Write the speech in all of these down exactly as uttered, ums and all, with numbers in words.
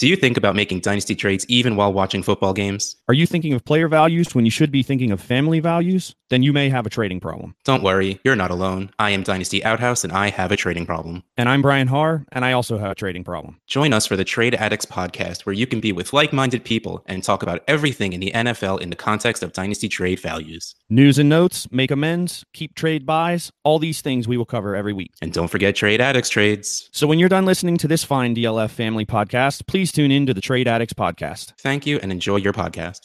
Do you think about making dynasty trades even while watching football games? Are you thinking of player values when you should be thinking of family values? Then you may have a trading problem. Don't worry, you're not alone. I am Dynasty Outhouse and I have a trading problem. And I'm Brian Haar and I also have a trading problem. Join us for the Trade Addicts podcast where you can be with like-minded people and talk about everything in the N F L in the context of dynasty trade values. News and notes, make amends, keep trade buys, all these things we will cover every week. And don't forget Trade Addicts trades. So when you're done listening to this fine D L F family podcast, please tune in to the Trade Addicts podcast. Thank you and enjoy your podcast.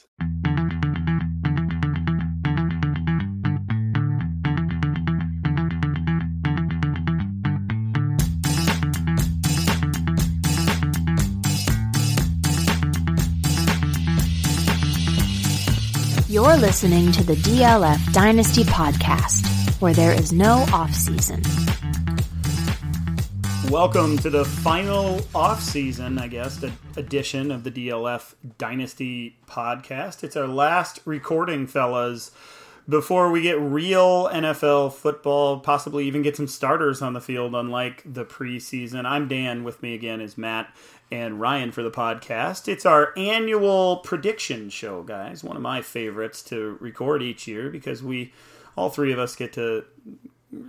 You're listening to the D L F Dynasty podcast, where there is no off season. Welcome to the final off-season, I guess, edition of the D L F Dynasty podcast. It's our last recording, fellas, before we get real N F L football, possibly even get some starters on the field, unlike the preseason. I'm Dan. With me again is Matt and Ryan for the podcast. It's our annual prediction show, guys. One of my favorites to record each year because we, all three of us, get to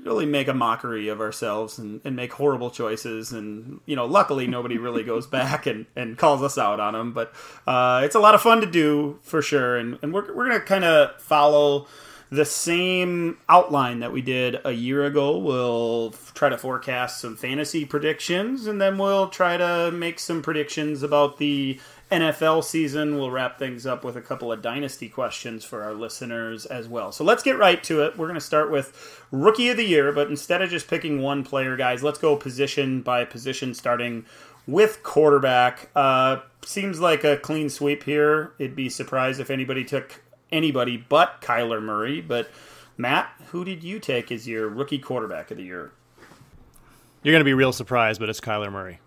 really make a mockery of ourselves and, and make horrible choices. And, you know, luckily nobody really goes back and, and calls us out on them. But uh, it's a lot of fun to do for sure. And, and we're, we're going to kind of follow the same outline that we did a year ago. We'll try to forecast some fantasy predictions, and then we'll try to make some predictions about the N F L season. We'll wrap things up with a couple of dynasty questions for our listeners as well. So let's get right to it. We're going to start with Rookie of the Year, but instead of just picking one player, guys, let's go position by position, starting with quarterback. Uh, seems like a clean sweep here. It'd be surprised if anybody took anybody but Kyler Murray. But Matt, who did you take as your Rookie Quarterback of the Year? You're going to be real surprised, but it's Kyler Murray.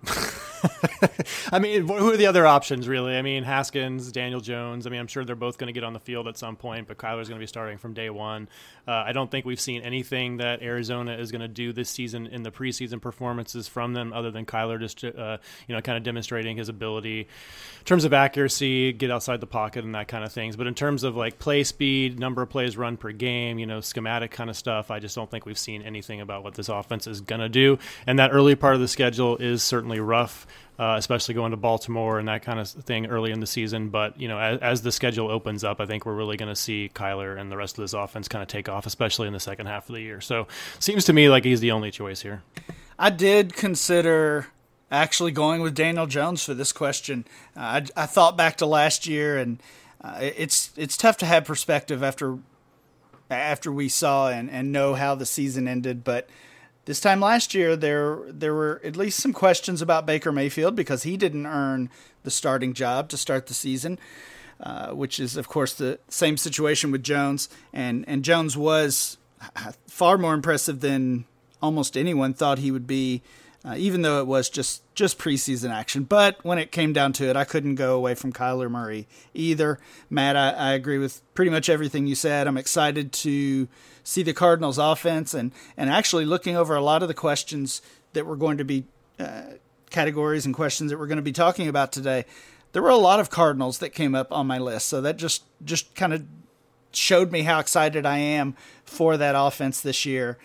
I mean, who are the other options, really? I mean, Haskins, Daniel Jones. I mean, I'm sure they're both going to get on the field at some point, but Kyler's going to be starting from day one. Uh, I don't think we've seen anything that Arizona is going to do this season in the preseason performances from them other than Kyler just, uh, you know, kind of demonstrating his ability in terms of accuracy, get outside the pocket and that kind of things. But in terms of, like, play speed, number of plays run per game, you know, schematic kind of stuff, I just don't think we've seen anything about what this offense is going to do. And that early part of the schedule is certainly rough. Uh, especially going to Baltimore and that kind of thing early in the season. But, you know, as, as the schedule opens up, I think we're really going to see Kyler and the rest of this offense kind of take off, especially in the second half of the year. So seems to me like he's the only choice here. I did consider actually going with Daniel Jones for this question. Uh, I, I thought back to last year, and uh, it's it's tough to have perspective after, after we saw and, and know how the season ended, but this time last year, there there were at least some questions about Baker Mayfield because he didn't earn the starting job to start the season, uh, which is, of course, the same situation with Jones. And, and Jones was far more impressive than almost anyone thought he would be, uh, even though it was just, just preseason action. But when it came down to it, I couldn't go away from Kyler Murray either. Matt, I, I agree with pretty much everything you said. I'm excited to see the Cardinals offense and, and actually looking over a lot of the questions that were going to be uh, categories and questions that we're going to be talking about today. There were a lot of Cardinals that came up on my list. So that just, just kind of showed me how excited I am for that offense this year.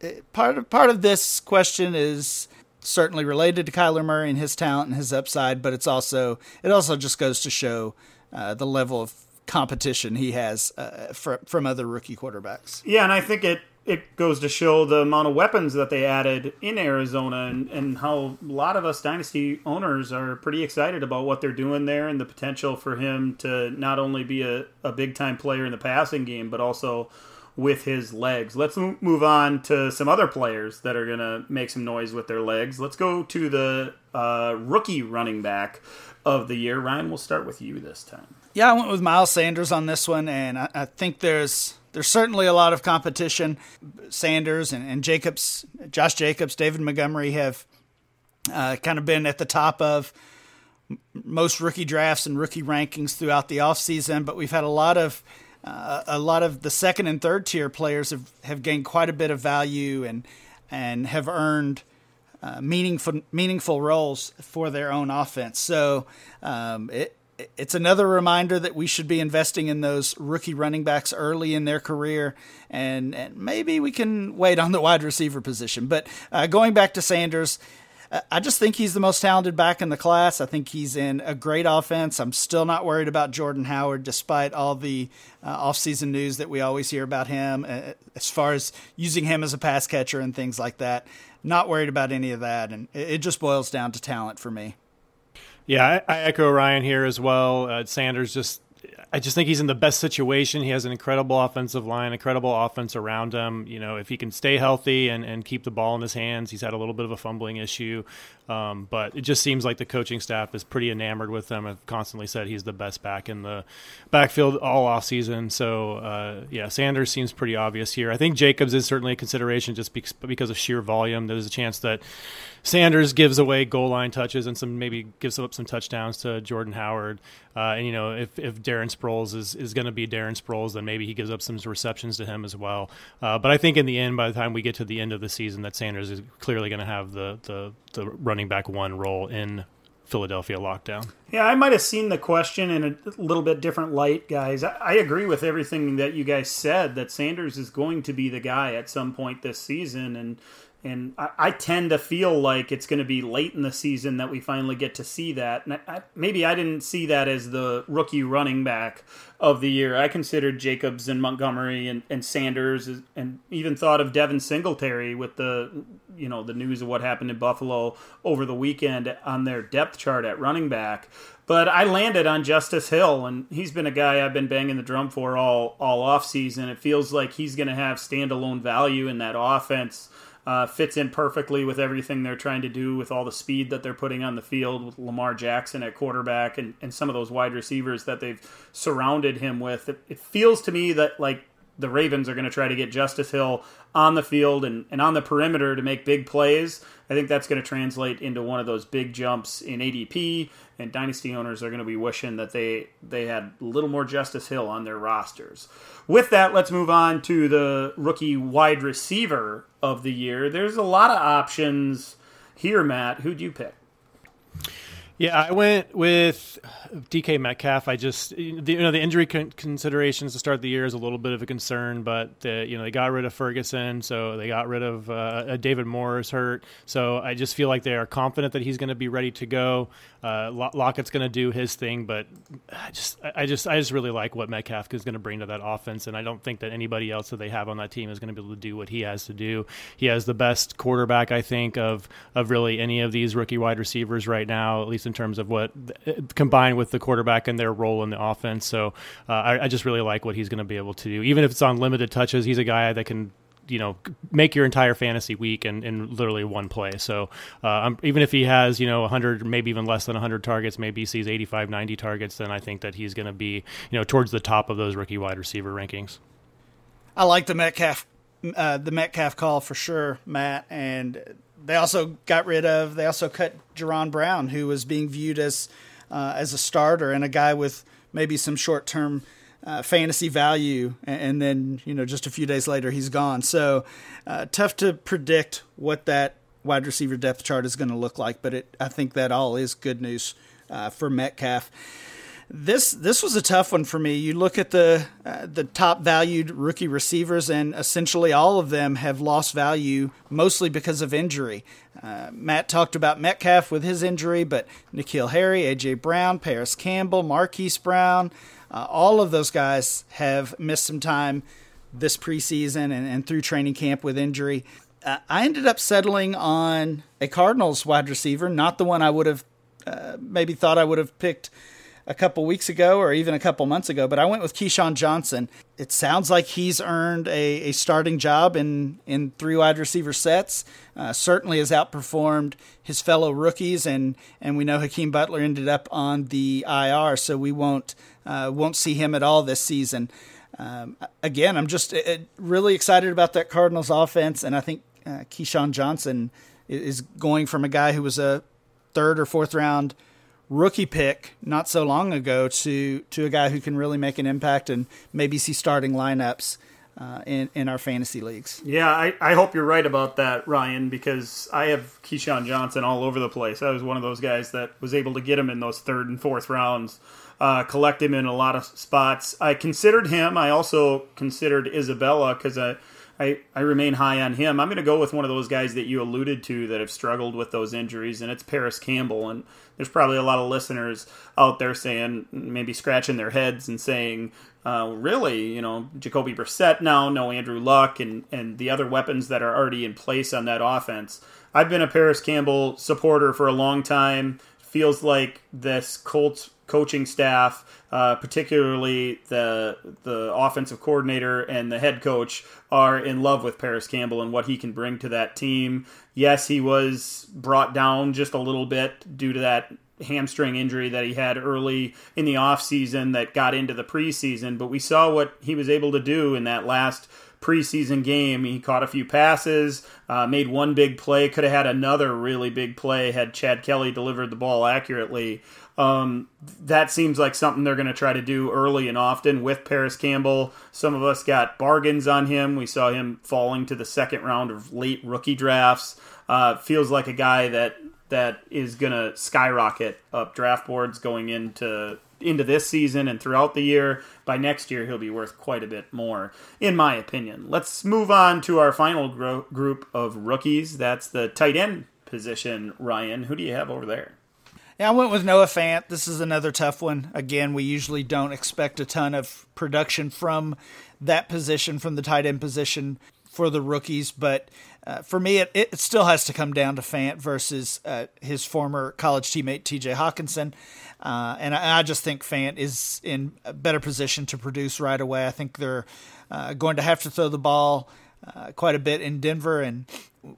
It, part of, part of this question is certainly related to Kyler Murray and his talent and his upside, but it's also, it also just goes to show uh, the level of competition he has uh, for, from other rookie quarterbacks. Yeah, and I think it, it goes to show the amount of weapons that they added in Arizona and, and how a lot of us dynasty owners are pretty excited about what they're doing there and the potential for him to not only be a, a big-time player in the passing game, but also with his legs. Let's move on to some other players that are going to make some noise with their legs. Let's go to the uh, rookie running back of the year. Ryan, we'll start with you this time. Yeah, I went with Miles Sanders on this one, and I, I think there's there's certainly a lot of competition. Sanders and, and Jacobs, Josh Jacobs, David Montgomery have uh, kind of been at the top of most rookie drafts and rookie rankings throughout the offseason, but we've had a lot of uh, a lot of the second and third tier players have, have gained quite a bit of value and and have earned uh, meaningful meaningful roles for their own offense. So um, it it's another reminder that we should be investing in those rookie running backs early in their career, and, and maybe we can wait on the wide receiver position. But uh, going back to Sanders, I just think he's the most talented back in the class. I think he's in a great offense. I'm still not worried about Jordan Howard, despite all the uh, offseason news that we always hear about him, uh, as far as using him as a pass catcher and things like that. Not worried about any of that, and it, it just boils down to talent for me. Yeah, I, I echo Ryan here as well. Uh, Sanders just I just think he's in the best situation. He has an incredible offensive line, incredible offense around him. You know, if he can stay healthy and, and keep the ball in his hands, he's had a little bit of a fumbling issue. Um, but it just seems like the coaching staff is pretty enamored with him. I've constantly said he's the best back in the backfield all offseason. So, uh, yeah, Sanders seems pretty obvious here. I think Jacobs is certainly a consideration just because of sheer volume. There's a chance that Sanders gives away goal line touches and some maybe gives up some touchdowns to Jordan Howard. Uh, and, you know, if, if Darren Sproles is, is going to be Darren Sproles, then maybe he gives up some receptions to him as well. Uh, but I think in the end, by the time we get to the end of the season, that Sanders is clearly going to have the, the, the running back one role in Philadelphia lockdown. Yeah, I might have seen the question in a little bit different light, guys. I, I agree with everything that you guys said, that Sanders is going to be the guy at some point this season. And And I, I tend to feel like it's going to be late in the season that we finally get to see that. And I, I, maybe I didn't see that as the rookie running back of the year. I considered Jacobs and Montgomery and, and Sanders, and even thought of Devin Singletary with the, you know, the news of what happened in Buffalo over the weekend on their depth chart at running back. But I landed on Justice Hill, and he's been a guy I've been banging the drum for all, all offseason. It feels like he's going to have standalone value in that offense. Uh, fits in perfectly with everything they're trying to do, with all the speed that they're putting on the field with Lamar Jackson at quarterback and, and some of those wide receivers that they've surrounded him with. It, it feels to me that like the Ravens are going to try to get Justice Hill on the field and, and on the perimeter to make big plays. I think that's going to translate into one of those big jumps in A D P, and dynasty owners are going to be wishing that they, they had a little more Justice Hill on their rosters. With that, let's move on to the rookie wide receiver of the year. There's a lot of options here, Matt. Who'd you pick? Yeah, I went with D K Metcalf. I just, you know, the injury considerations to start the year is a little bit of a concern, but, the, you know, they got rid of Ferguson, so they got rid of uh, David Moore's hurt. So I just feel like they are confident that he's going to be ready to go. Uh, Lockett's going to do his thing, but I just, I just, I just really like what Metcalf is going to bring to that offense, and I don't think that anybody else that they have on that team is going to be able to do what he has to do. He has the best quarterback, I think, of of really any of these rookie wide receivers right now, at least in terms of what combined with the quarterback and their role in the offense. So uh, I, I just really like what he's going to be able to do. Even if it's on limited touches, he's a guy that can, you know, make your entire fantasy week in, in literally one play. So uh, I'm, even if he has, you know, one hundred, maybe even less than one hundred targets, maybe he sees eighty-five, ninety targets, then I think that he's going to be, you know, towards the top of those rookie wide receiver rankings. I like the Metcalf, uh, the Metcalf call for sure, Matt. And they also got rid of, they also cut Jerron Brown, who was being viewed as uh, as a starter and a guy with maybe some short-term uh, fantasy value. And then, you know, just a few days later, he's gone. So uh, tough to predict what that wide receiver depth chart is going to look like. But it, I think that all is good news uh, for Metcalf. This this was a tough one for me. You look at the uh, the top valued rookie receivers, and essentially all of them have lost value, mostly because of injury. Uh, Matt talked about Metcalf with his injury, but N'Keal Harry, A J. Brown, Parris Campbell, Marquise Brown, uh, all of those guys have missed some time this preseason and, and through training camp with injury. Uh, I ended up settling on a Cardinals wide receiver, not the one I would have uh, maybe thought I would have picked a couple weeks ago or even a couple months ago, but I went with KeeSean Johnson. It sounds like he's earned a, a starting job in, in three wide receiver sets, uh, certainly has outperformed his fellow rookies, and, and we know Hakeem Butler ended up on the I R, so we won't uh, won't see him at all this season. Um, again, I'm just uh, really excited about that Cardinals offense, and I think uh, KeeSean Johnson is going from a guy who was a third or fourth round rookie pick not so long ago to to a guy who can really make an impact and maybe see starting lineups uh, in, in our fantasy leagues. Yeah, I, I hope you're right about that, Ryan, because I have KeeSean Johnson all over the place. I was one of those guys that was able to get him in those third and fourth rounds, uh, collect him in a lot of spots. I considered him. I also considered Isabella because I – I, I remain high on him. I'm going to go with one of those guys that you alluded to that have struggled with those injuries, and it's Parris Campbell. And there's probably a lot of listeners out there saying, maybe scratching their heads and saying, uh, really, you know, Jacoby Brissett now, no Andrew Luck, and, and the other weapons that are already in place on that offense. I've been a Parris Campbell supporter for a long time. Feels like this Colts coaching staff, uh, particularly the the offensive coordinator and the head coach, are in love with Parris Campbell and what he can bring to that team. Yes, he was brought down just a little bit due to that hamstring injury that he had early in the offseason that got into the preseason, but we saw what he was able to do in that last preseason game. He caught a few passes, uh, made one big play, could have had another really big play had Chad Kelly delivered the ball accurately. Um, that seems like something they're going to try to do early and often with Parris Campbell. Some of us got bargains on him. We saw him falling to the second round of late rookie drafts. Uh, feels like a guy that that is going to skyrocket up draft boards going into into this season and throughout the year. By next year, he'll be worth quite a bit more, in my opinion. Let's move on to our final gro- group of rookies. That's the tight end position, Ryan. Who do you have over there? Yeah, I went with Noah Fant. This is another tough one. Again, we usually don't expect a ton of production from that position, from the tight end position for the rookies. But uh, for me, it, it still has to come down to Fant versus uh, his former college teammate, T J. Hockenson. Uh, and I, I just think Fant is in a better position to produce right away. I think they're uh, going to have to throw the ball uh, quite a bit in Denver. And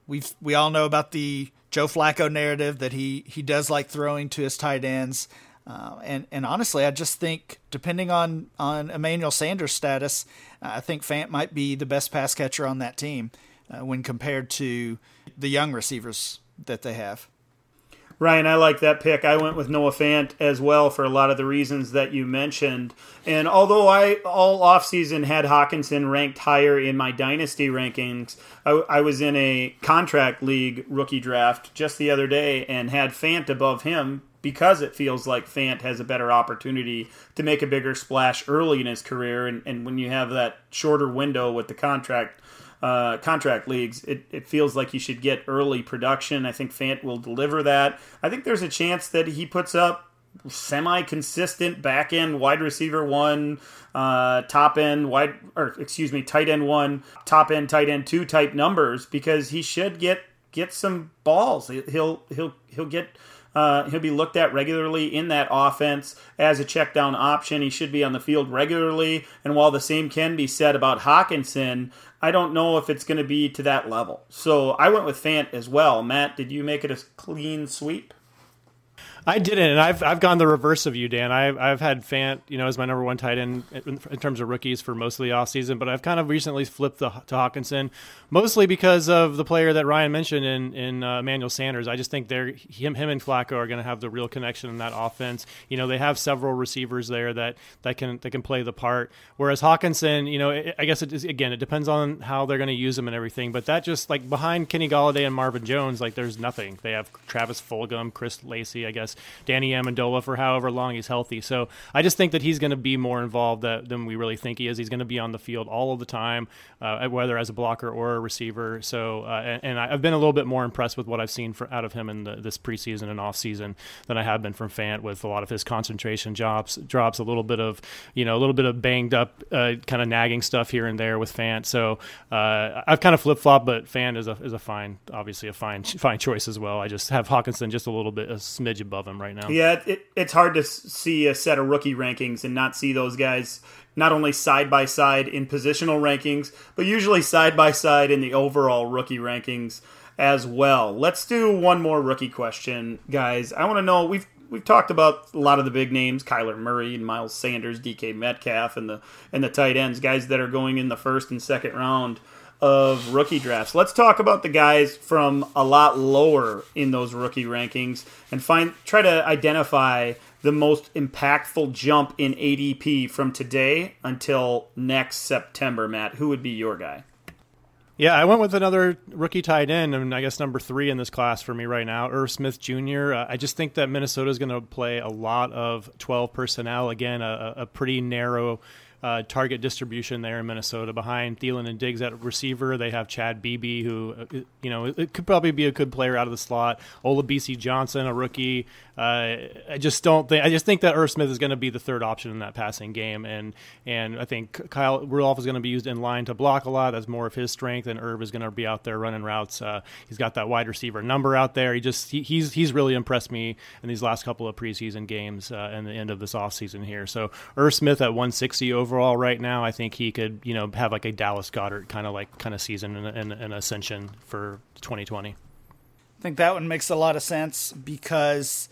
we've, we all know about the Joe Flacco narrative that he, he does like throwing to his tight ends. Uh, and, and honestly, I just think depending on, on Emmanuel Sanders' status, uh, I think Fant might be the best pass catcher on that team uh, when compared to the young receivers that they have. Ryan, I like that pick. I went with Noah Fant as well for a lot of the reasons that you mentioned. And although I all offseason had Hockenson ranked higher in my dynasty rankings, I, I was in a contract league rookie draft just the other day and had Fant above him because it feels like Fant has a better opportunity to make a bigger splash early in his career. And, and when you have that shorter window with the contract Uh, contract leagues, it, it feels like you should get early production. I think Fant will deliver that. I think there's a chance that he puts up semi-consistent back-end wide receiver one, uh, top-end wide, or excuse me, tight end one, top-end tight end two type numbers because he should get get some balls. He'll he'll he'll get. Uh, he'll be looked at regularly in that offense as a check down option. He should be on the field regularly. And while the same can be said about Hockenson, I don't know if it's going to be to that level. So I went with Fant as well. Matt, did you make it a clean sweep? I didn't, and I've I've gone the reverse of you, Dan. I've I've had Fant, you know, as my number one tight end in, in terms of rookies for most of the offseason, but I've kind of recently flipped the, to Hockenson, mostly because of the player that Ryan mentioned in in uh, Emmanuel Sanders. I just think they're him him and Flacco are going to have the real connection in that offense. You know, they have several receivers there that that can that can play the part. Whereas Hockenson, you know, it, I guess it is, again, it depends on how they're going to use him and everything. But that just like behind Kenny Galladay and Marvin Jones, like there's nothing. They have Travis Fulgham, Chris Lacy, I guess. Danny Amendola for however long he's healthy. So I just think that he's going to be more involved than we really think he is. He's going to be on the field all of the time, uh, whether as a blocker or a receiver. So, uh, and, and I've been a little bit more impressed with what I've seen for, out of him in the, this preseason and offseason than I have been from Fant with a lot of his concentration drops, drops a little bit of, you know, a little bit of banged up uh, kind of nagging stuff here and there with Fant. So uh, I've kind of flip-flopped, but Fant is a, is a fine, obviously a fine, fine choice as well. I just have Hockenson just a little bit, a smidge above him right now. Yeah, it, it's hard to see a set of rookie rankings and not see those guys not only side by side in positional rankings, but usually side by side in the overall rookie rankings as well. Let's do one more rookie question, guys. I want to know, we've we've talked about a lot of the big names, Kyler Murray and Miles Sanders, D K Metcalf, and the and the tight ends, guys that are going in the first and second round of rookie drafts. Let's talk about the guys from a lot lower in those rookie rankings and find try to identify the most impactful jump in A D P from today until next September, Matt? Who would be your guy? Yeah, I went with another rookie tight end, and I guess number three in this class for me right now, Irv Smith Junior Uh, I just think that Minnesota is going to play a lot of twelve personnel. Again, a, a pretty narrow uh, target distribution there in Minnesota. Behind Thielen and Diggs at receiver, they have Chad Beebe, who, uh, you know, it could probably be a good player out of the slot. Olabisi Johnson, a rookie. Uh, I just don't think. I just think that Irv Smith is going to be the third option in that passing game, and and I think Kyle Rudolph is going to be used in line to block a lot. That's more of his strength, and Irv is going to be out there running routes. Uh, he's got that wide receiver number out there. He just he, he's he's really impressed me in these last couple of preseason games uh, and the end of this offseason here. So Irv Smith at one sixty overall right now, I think he could you know have like a Dallas Goedert kind of like kind of season and an ascension for twenty twenty. I think that one makes a lot of sense because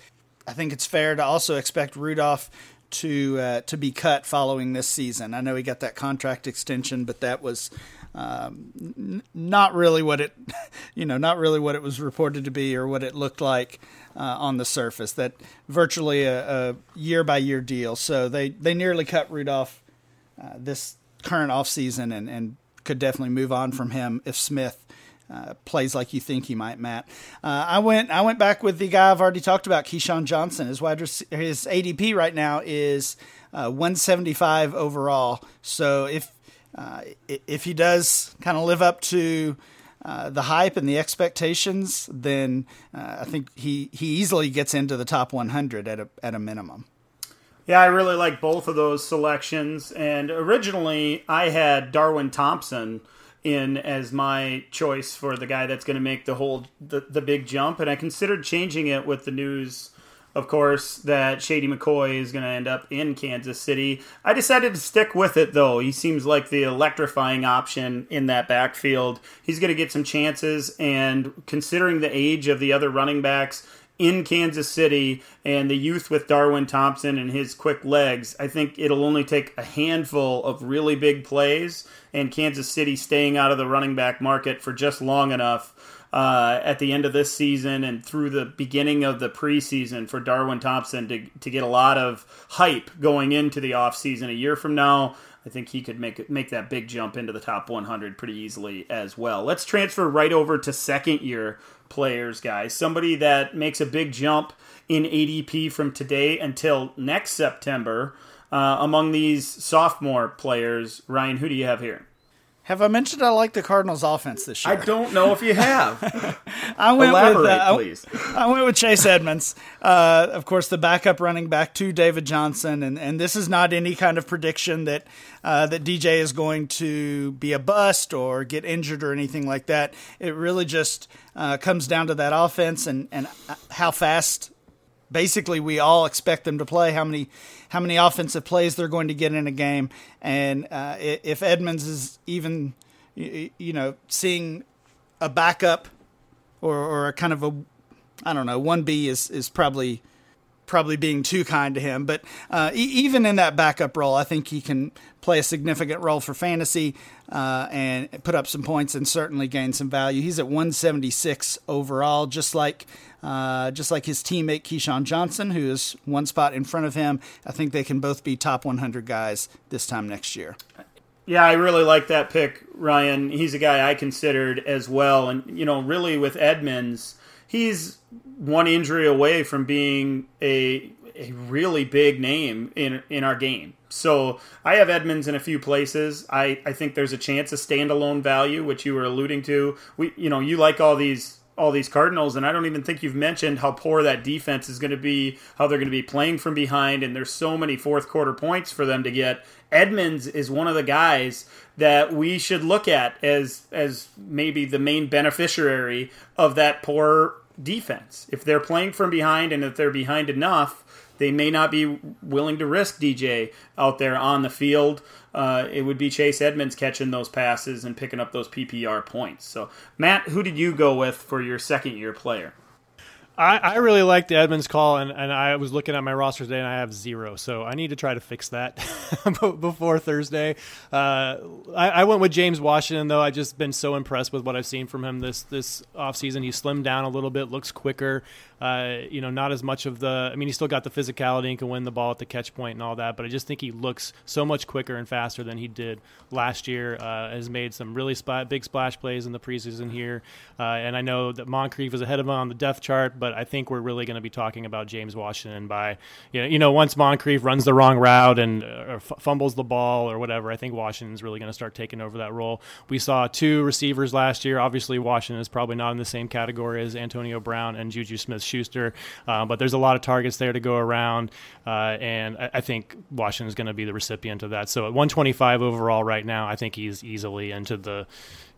I think it's fair to also expect Rudolph to uh, to be cut following this season. I know he got that contract extension, but that was um, n- not really what it, you know, not really what it was reported to be or what it looked like uh, on the surface. That virtually a, a year by year deal. So they, they nearly cut Rudolph uh, this current offseason and and could definitely move on from him if Smith Uh, plays like you think he might, Matt. Uh, I went I went back with the guy I've already talked about, KeeSean Johnson. His wide res- his A D P right now is uh, one seventy-five overall. So if uh, if he does kind of live up to uh, the hype and the expectations, then uh, I think he, he easily gets into the top one hundred at a at a minimum. Yeah, I really like both of those selections. And originally I had Darwin Thompson in as my choice for the guy that's going to make the whole the, the big jump, and I considered changing it with the news, of course, that Shady McCoy is going to end up in Kansas City. I decided to stick with it, though. He seems like the electrifying option in that backfield. He's going to get some chances, and considering the age of the other running backs in Kansas City and the youth with Darwin Thompson and his quick legs, I think it'll only take a handful of really big plays and Kansas City staying out of the running back market for just long enough uh, at the end of this season and through the beginning of the preseason for Darwin Thompson to, to get a lot of hype going into the offseason a year from now. I think he could make make that big jump into the top one hundred pretty easily as well. Let's transfer right over to second year players, guys. Somebody that makes a big jump in A D P from today until next September. Uh, among these sophomore players, Ryan, who do you have here? Have I mentioned I like the Cardinals' offense this year? I don't know if you have. I went Elaborate, with, uh, please. I went with Chase Edmonds. Uh, of course, the backup running back to David Johnson, and, and this is not any kind of prediction that uh, that D J is going to be a bust or get injured or anything like that. It really just uh, comes down to that offense and, and how fast basically we all expect them to play, how many how many offensive plays they're going to get in a game. And uh, if Edmonds is even, you know, seeing a backup or, or a kind of a, I don't know, one B is, is probably probably being too kind to him. But uh, even in that backup role, I think he can play a significant role for fantasy uh, and put up some points and certainly gain some value. He's at one seventy-six overall, just like Uh, just like his teammate KeeSean Johnson, who is one spot in front of him. I think they can both be top one hundred guys this time next year. Yeah, I really like that pick, Ryan. He's a guy I considered as well. And, you know, really with Edmonds, he's one injury away from being a a really big name in in our game. So I have Edmonds in a few places. I, I think there's a chance of standalone value, which you were alluding to. We, you know, you like all these all these Cardinals, and I don't even think you've mentioned how poor that defense is going to be, how they're going to be playing from behind, and there's so many fourth quarter points for them to get. Edmonds is one of the guys that we should look at as as maybe the main beneficiary of that poor defense. If they're playing from behind and if they're behind enough, they may not be willing to risk D J out there on the field. Uh, it would be Chase Edmonds catching those passes and picking up those P P R points. So, Matt, who did you go with for your second-year player? I, I really liked the Edmonds call, and, and I was looking at my roster today, and I have zero. So I need to try to fix that before Thursday. Uh, I, I went with James Washington, though. I've just been so impressed with what I've seen from him this this offseason. He slimmed down a little bit, looks quicker. Uh, you know, not as much of the – I mean, he's still got the physicality and can win the ball at the catch point and all that, but I just think he looks so much quicker and faster than he did last year. Uh, has made some really spot, big splash plays in the preseason here. Uh, and I know that Moncrief is ahead of him on the depth chart, but I think we're really going to be talking about James Washington by – you know, you know, once Moncrief runs the wrong route and uh, or f- fumbles the ball or whatever, I think Washington's really going to start taking over that role. We saw two receivers last year. Obviously, Washington is probably not in the same category as Antonio Brown and Juju Smith-Schuster, uh, but there's a lot of targets there to go around, uh, and I, I think Washington is going to be the recipient of that. So at one twenty-five overall right now, I think he's easily into the,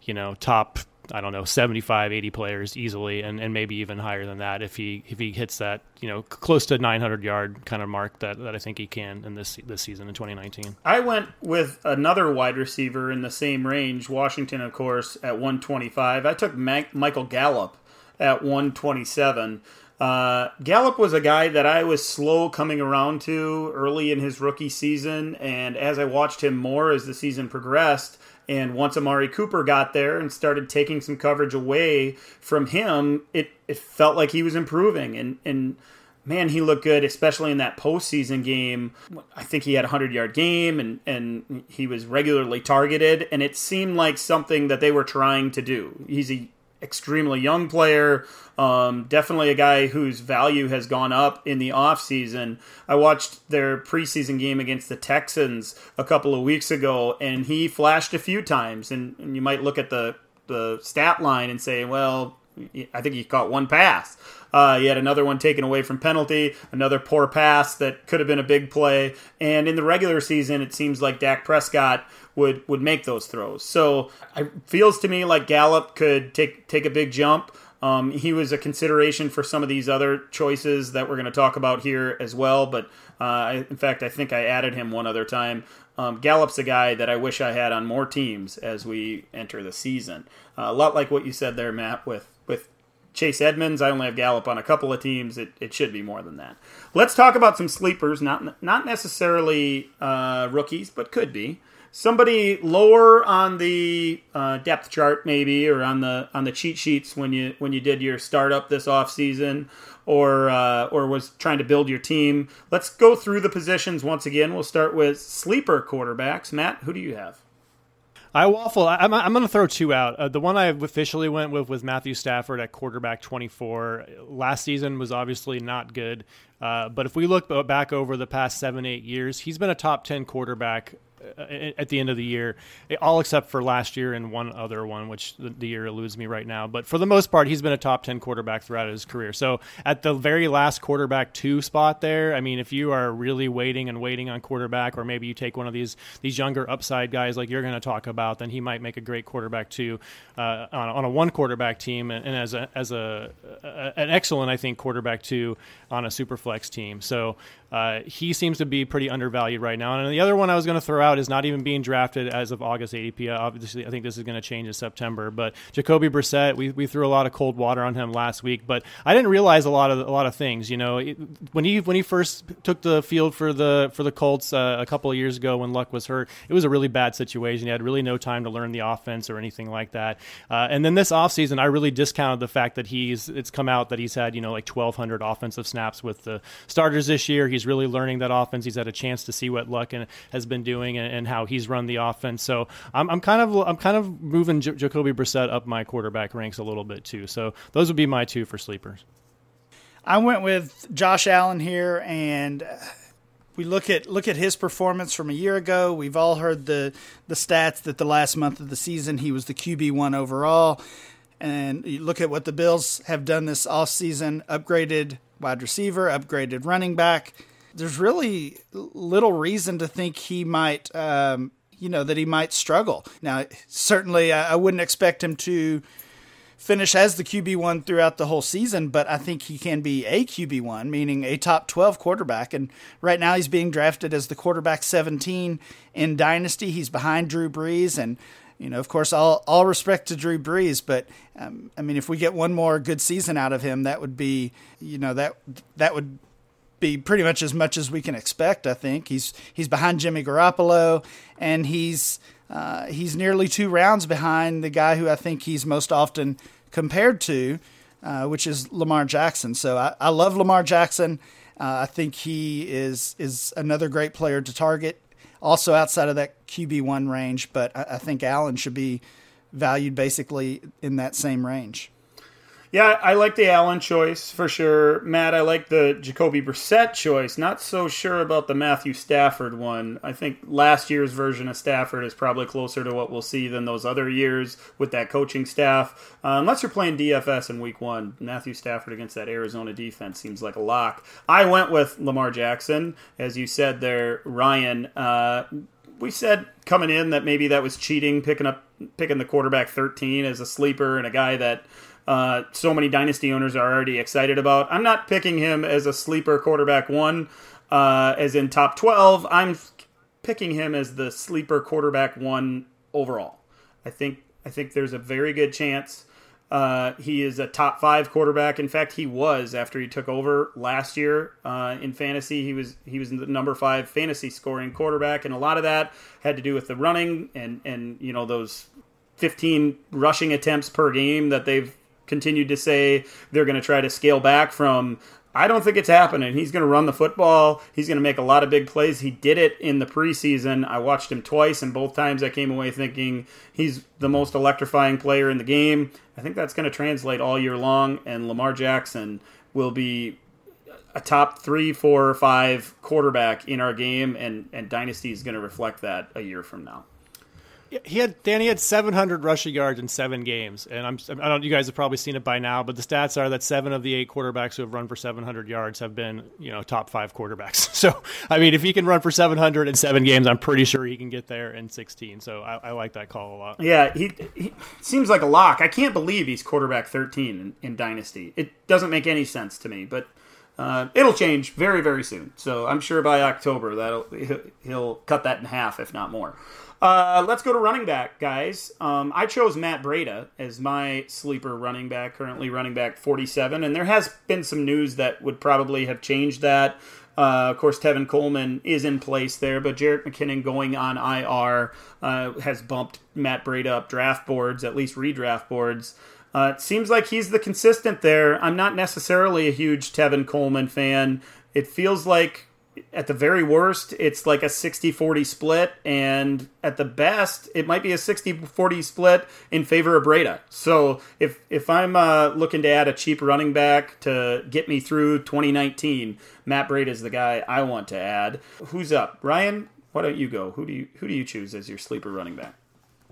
you know, top, I don't know, seventy-five, eighty players easily, and, and maybe even higher than that if he if he hits that, you know, close to nine hundred yard kind of mark that, that I think he can in this this season in twenty nineteen. I went with another wide receiver in the same range, Washington, of course, at one twenty-five. I took Ma- Michael Gallup at one twenty-seven. Uh, Gallup was a guy that I was slow coming around to early in his rookie season, and as I watched him more as the season progressed, and once Amari Cooper got there and started taking some coverage away from him, it, it felt like he was improving. And, and man, he looked good, especially in that postseason game. I think he had a hundred-yard game, and, and he was regularly targeted. And it seemed like something that they were trying to do. He's a extremely young player, um, definitely a guy whose value has gone up in the offseason. I watched their preseason game against the Texans a couple of weeks ago, and he flashed a few times. And, and you might look at the, the stat line and say, well, I think he caught one pass. Uh, he had another one taken away from penalty, another poor pass that could have been a big play. And in the regular season, it seems like Dak Prescott would, would make those throws. So it feels to me like Gallup could take take a big jump. Um, he was a consideration for some of these other choices that we're going to talk about here as well. But uh, I, in fact, I think I added him one other time. Um, Gallup's a guy that I wish I had on more teams as we enter the season. Uh, a lot like what you said there, Matt, with with Chase Edmonds. I only have Gallup on a couple of teams. It, it should be more than that. Let's talk about some sleepers, not not necessarily uh, rookies, but could be. Somebody lower on the uh, depth chart, maybe, or on the on the cheat sheets when you when you did your startup this offseason, or uh, or was trying to build your team. Let's go through the positions once again. We'll start with sleeper quarterbacks. Matt, who do you have? I waffle. I'm, I'm going to throw two out. Uh, the one I officially went with was Matthew Stafford at quarterback twenty-four. Last season was obviously not good, uh, but if we look back over the past seven, eight years, he's been a top ten quarterback at the end of the year, all except for last year and one other one, which the year eludes me right now. But for the most part, he's been a top ten quarterback throughout his career. So at the very last quarterback two spot there, I mean, if you are really waiting and waiting on quarterback, or maybe you take one of these these younger upside guys like you're going to talk about, then he might make a great quarterback two uh, on, on a one quarterback team, and, and as a as a, a an excellent, I think, quarterback two on a super flex team. So uh, he seems to be pretty undervalued right now. And the other one I was going to throw out is not even being drafted as of August A D P. Obviously, I think this is going to change in September. But Jacoby Brissett, we we threw a lot of cold water on him last week, but I didn't realize a lot of a lot of things. You know, it, when he when he first took the field for the for the Colts uh, a couple of years ago when Luck was hurt, it was a really bad situation. He had really no time to learn the offense or anything like that. Uh, and then this offseason, I really discounted the fact that he's it's come out that he's had you know like twelve hundred offensive snaps with the starters this year. He's really learning that offense. He's had a chance to see what Luck and, has been doing. And how he's run the offense, so I'm, I'm kind of I'm kind of moving J- Jacoby Brissett up my quarterback ranks a little bit too. So those would be my two for sleepers. I went with Josh Allen here, and we look at look at his performance from a year ago. We've all heard the the stats that the last month of the season he was the Q B one overall, and you look at what the Bills have done this offseason: upgraded wide receiver, upgraded running back. There's really little reason to think he might, um, you know, that he might struggle. Now, certainly I wouldn't expect him to finish as the Q B one throughout the whole season, but I think he can be a Q B one, meaning a top twelve quarterback. And right now he's being drafted as the quarterback seventeen in Dynasty. He's behind Drew Brees. And, you know, of course, all, all respect to Drew Brees, but um, I mean, if we get one more good season out of him, that would be, you know, that that would be pretty much as much as we can expect. I think he's he's behind Jimmy Garoppolo, and he's uh, he's nearly two rounds behind the guy who I think he's most often compared to, uh, which is Lamar Jackson. So I, I love Lamar Jackson. Uh, I think he is is another great player to target, also outside of that Q B one range, but I, I think Allen should be valued basically in that same range. Yeah, I like the Allen choice for sure. Matt, I like the Jacoby Brissett choice. Not so sure about the Matthew Stafford one. I think last year's version of Stafford is probably closer to what we'll see than those other years with that coaching staff. Uh, unless you're playing D F S in week one, Matthew Stafford against that Arizona defense seems like a lock. I went with Lamar Jackson, as you said there, Ryan. Uh, we said coming in that maybe that was cheating, picking up picking the quarterback thirteen as a sleeper and a guy that Uh, so many dynasty owners are already excited about. I'm not picking him as a sleeper quarterback one, uh, as in top twelve. I'm picking him as the sleeper quarterback one overall. I think I think there's a very good chance uh, he is a top five quarterback. In fact, he was after he took over last year uh, in fantasy. He was he was the number five fantasy scoring quarterback, and a lot of that had to do with the running and and you know those fifteen rushing attempts per game that they've continued to say they're going to try to scale back from. I don't think it's happening. He's going to run the football. He's going to make a lot of big plays. He did it in the preseason. I watched him twice, and both times I came away thinking he's the most electrifying player in the game. I think that's going to translate all year long, and Lamar Jackson will be a top three, four, or five quarterback in our game, and, and Dynasty is going to reflect that a year from now. He had Danny had seven hundred rushing yards in seven games, and I'm I don't you guys have probably seen it by now, but the stats are that seven of the eight quarterbacks who have run for seven hundred yards have been you know top five quarterbacks. So I mean, if he can run for seven hundred in seven games, I'm pretty sure he can get there in sixteen. So I, I like that call a lot. Yeah, he, he seems like a lock. I can't believe he's quarterback thirteen in, in Dynasty. It doesn't make any sense to me, but uh, it'll change very very soon. So I'm sure by October that'll he'll cut that in half, if not more. Uh, let's go to running back, guys. Um, I chose Matt Breida as my sleeper running back, currently running back forty-seven, and there has been some news that would probably have changed that. Uh, of course, Tevin Coleman is in place there, but Jarrett McKinnon going on I R uh, has bumped Matt Breida up draft boards, at least redraft boards. Uh, it seems like he's the consistent there. I'm not necessarily a huge Tevin Coleman fan. It feels like at the very worst, it's like a sixty forty split, and at the best, it might be a sixty forty split in favor of Breida. So if if I'm uh, looking to add a cheap running back to get me through twenty nineteen, Matt Breida is the guy I want to add. Who's up? Ryan, why don't you go? Who do you who do you choose as your sleeper running back?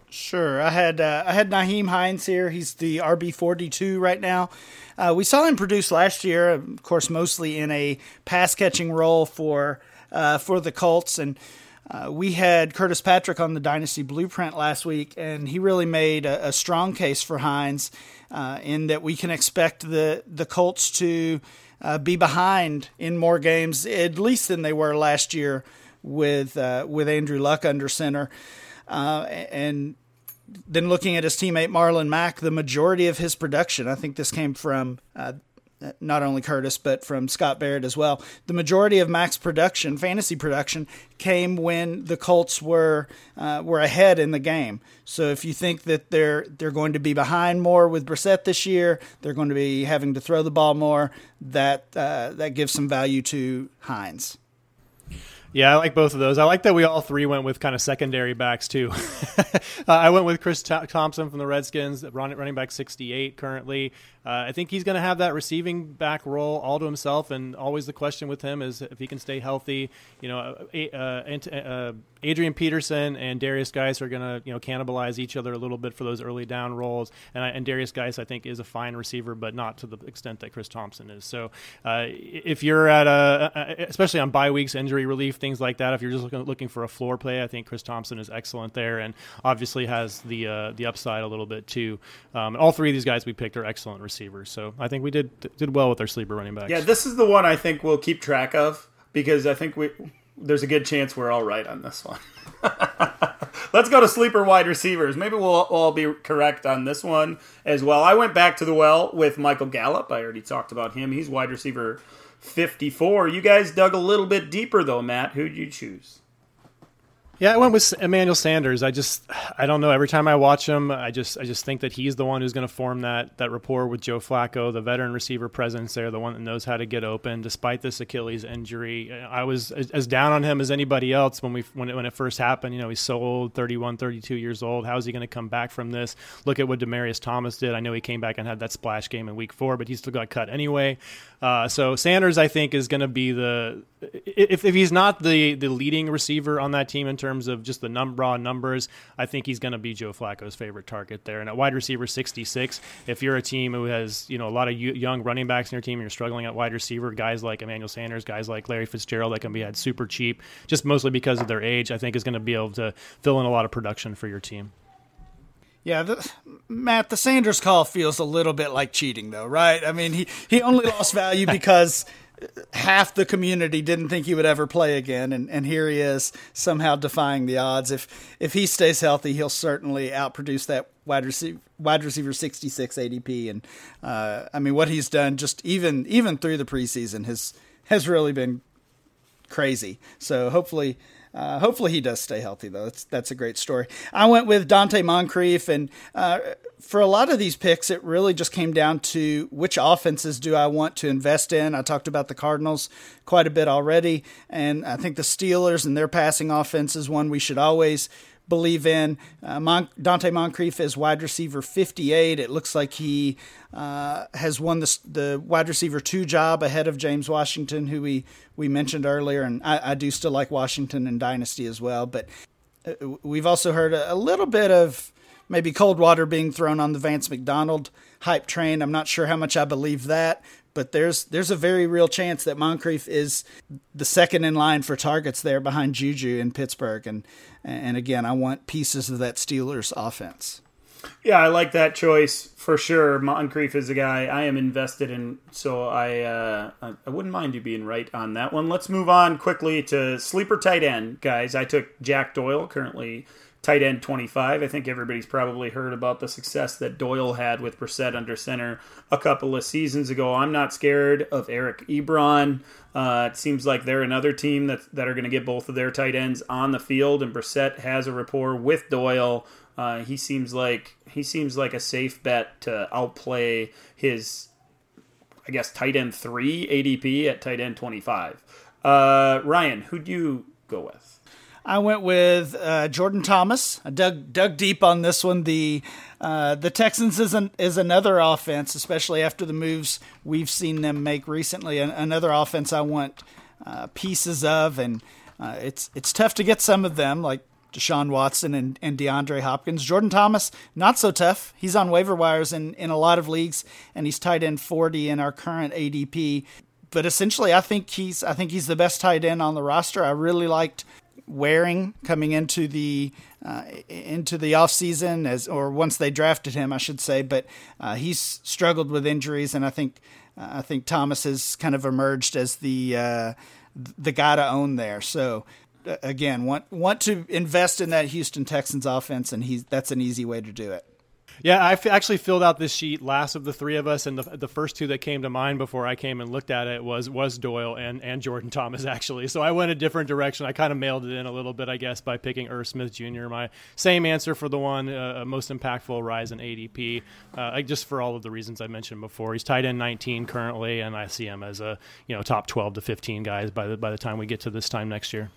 Sure. I had uh, I had Nyheim Hines here. He's the R B forty-two right now. Uh, we saw him produce last year, of course, mostly in a pass-catching role for uh, for the Colts. And uh, we had Curtis Patrick on the Dynasty Blueprint last week, and he really made a, a strong case for Hines uh, in that we can expect the, the Colts to uh, be behind in more games, at least than they were last year with, uh, with Andrew Luck under center. Uh, and then looking at his teammate Marlon Mack, the majority of his production, I think this came from uh, not only Curtis, but from Scott Barrett as well. The majority of Mack's production, fantasy production, came when the Colts were uh, were ahead in the game. So if you think that they're they're going to be behind more with Brissett this year, they're going to be having to throw the ball more. That uh, that gives some value to Hines. Yeah, I like both of those. I like that we all three went with kind of secondary backs, too. uh, I went with Chris Thompson from the Redskins, running back sixty-eight currently. Uh, I think he's going to have that receiving back role all to himself, and always the question with him is if he can stay healthy. You know, uh, uh, uh, Adrian Peterson and Darius Guice are going to, you know, cannibalize each other a little bit for those early down roles, and, I, and Darius Guice, I think, is a fine receiver, but not to the extent that Chris Thompson is. So uh, if you're at a, especially on bye weeks, injury relief, things like that. If you're just looking, looking for a floor play, I think Chris Thompson is excellent there, and obviously has the uh, the upside a little bit too. Um, all three of these guys we picked are excellent receivers, so I think we did did well with our sleeper running backs. Yeah, this is the one I think we'll keep track of because I think we there's a good chance we're all right on this one. Let's go to sleeper wide receivers. Maybe we'll all be correct on this one as well. I went back to the well with Michael Gallup. I already talked about him. He's wide receiver fifty-four. You guys dug a little bit deeper, though, Matt. Who'd you choose? Yeah, I went with Emmanuel Sanders. I just, I don't know. Every time I watch him, I just, I just think that he's the one who's going to form that that rapport with Joe Flacco, the veteran receiver presence there, the one that knows how to get open despite this Achilles injury. I was as down on him as anybody else when we when it, when it first happened. You know, he's so old, thirty-one, thirty-two years old. How is he going to come back from this? Look at what Demaryius Thomas did. I know he came back and had that splash game in week four, but he still got cut anyway. Uh, so Sanders, I think, is going to be the if if he's not the the leading receiver on that team in terms terms of just the num- raw numbers, I think he's going to be Joe Flacco's favorite target there. And at wide receiver sixty-six, if you're a team who has, you know, a lot of young running backs in your team and you're struggling at wide receiver, guys like Emmanuel Sanders, guys like Larry Fitzgerald that can be had super cheap, just mostly because of their age, I think is going to be able to fill in a lot of production for your team. Yeah, the, Matt, the Sanders call feels a little bit like cheating though, right? I mean, he, he only lost value because – half the community didn't think he would ever play again, and, and here he is somehow defying the odds. If if he stays healthy, he'll certainly outproduce that wide receiver wide receiver sixty-six A D P. And uh, I mean, what he's done just even even through the preseason has has really been crazy. So hopefully. Uh, hopefully he does stay healthy, though. That's that's a great story. I went with Donte Moncrief, and uh, for a lot of these picks, it really just came down to which offenses do I want to invest in. I talked about the Cardinals quite a bit already, and I think the Steelers and their passing offense is one we should always believe in. Uh, Mon- Donte Moncrief is wide receiver fifty-eight. It looks like he uh, has won the, the wide receiver two job ahead of James Washington, who we, we mentioned earlier. And I, I do still like Washington in Dynasty as well. But we've also heard a, a little bit of maybe cold water being thrown on the Vance McDonald hype train. I'm not sure how much I believe that, but there's there's a very real chance that Moncrief is the second in line for targets there behind Juju in Pittsburgh. And and again, I want pieces of that Steelers offense. Yeah, I like that choice for sure. Moncrief is a guy I am invested in, so I uh, I wouldn't mind you being right on that one. Let's move on quickly to sleeper tight end, guys. I took Jack Doyle, currently tight end twenty-five. I think everybody's probably heard about the success that Doyle had with Brissett under center a couple of seasons ago. I'm not scared of Eric Ebron. Uh, it seems like they're another team that, that are going to get both of their tight ends on the field, and Brissett has a rapport with Doyle. Uh, he seems like he seems like a safe bet to outplay his, I guess, tight end three A D P at tight end twenty-five. Uh, Ryan, who'd you go with? I went with uh, Jordan Thomas. I dug dug deep on this one. The uh, the Texans is an, is another offense, especially after the moves we've seen them make recently. An, another offense I want uh, pieces of, and uh, it's it's tough to get some of them, like Deshaun Watson and, and DeAndre Hopkins. Jordan Thomas, not so tough. He's on waiver wires in, in a lot of leagues, and he's tight end forty in our current A D P. But essentially, I think he's I think he's the best tight end on the roster. I really liked Waring coming into the uh, into the offseason, as or once they drafted him, I should say, but uh, he's struggled with injuries, and I think uh, I think Thomas has kind of emerged as the uh, the guy to own there. So uh, again, want want to invest in that Houston Texans offense, and he's that's an easy way to do it. Yeah, I f- actually filled out this sheet last of the three of us, and the the first two that came to mind before I came and looked at it was was Doyle and, and Jordan Thomas, actually. So I went a different direction. I kind of mailed it in a little bit, I guess, by picking Irv Smith Junior My same answer for the one uh, most impactful rise in A D P, uh, just for all of the reasons I mentioned before. He's tight end nineteen currently, and I see him as a you know top twelve to fifteen guys by the by the time we get to this time next year.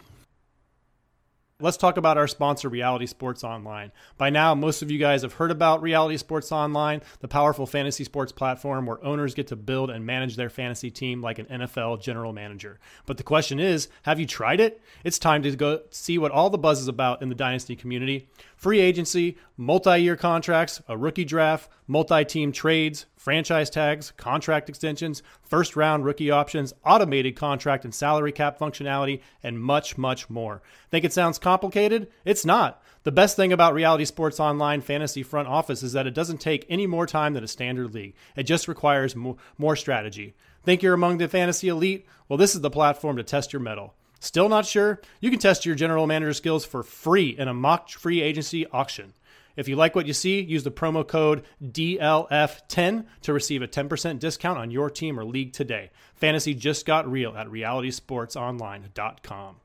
Let's talk about our sponsor, Reality Sports Online. By now, most of you guys have heard about Reality Sports Online, the powerful fantasy sports platform where owners get to build and manage their fantasy team like an N F L general manager. But the question is, have you tried it? It's time to go see what all the buzz is about in the Dynasty community. Free agency, multi-year contracts, a rookie draft, multi-team trades, franchise tags, contract extensions, first-round rookie options, automated contract and salary cap functionality, and much, much more. Think it sounds complicated? It's not. The best thing about Reality Sports Online Fantasy Front Office is that it doesn't take any more time than a standard league. It just requires mo- more strategy. Think you're among the fantasy elite? Well, this is the platform to test your mettle. Still not sure? You can test your general manager skills for free in a mock free agency auction. If you like what you see, use the promo code D L F ten to receive a ten percent discount on your team or league today. Fantasy just got real at reality sports online dot com.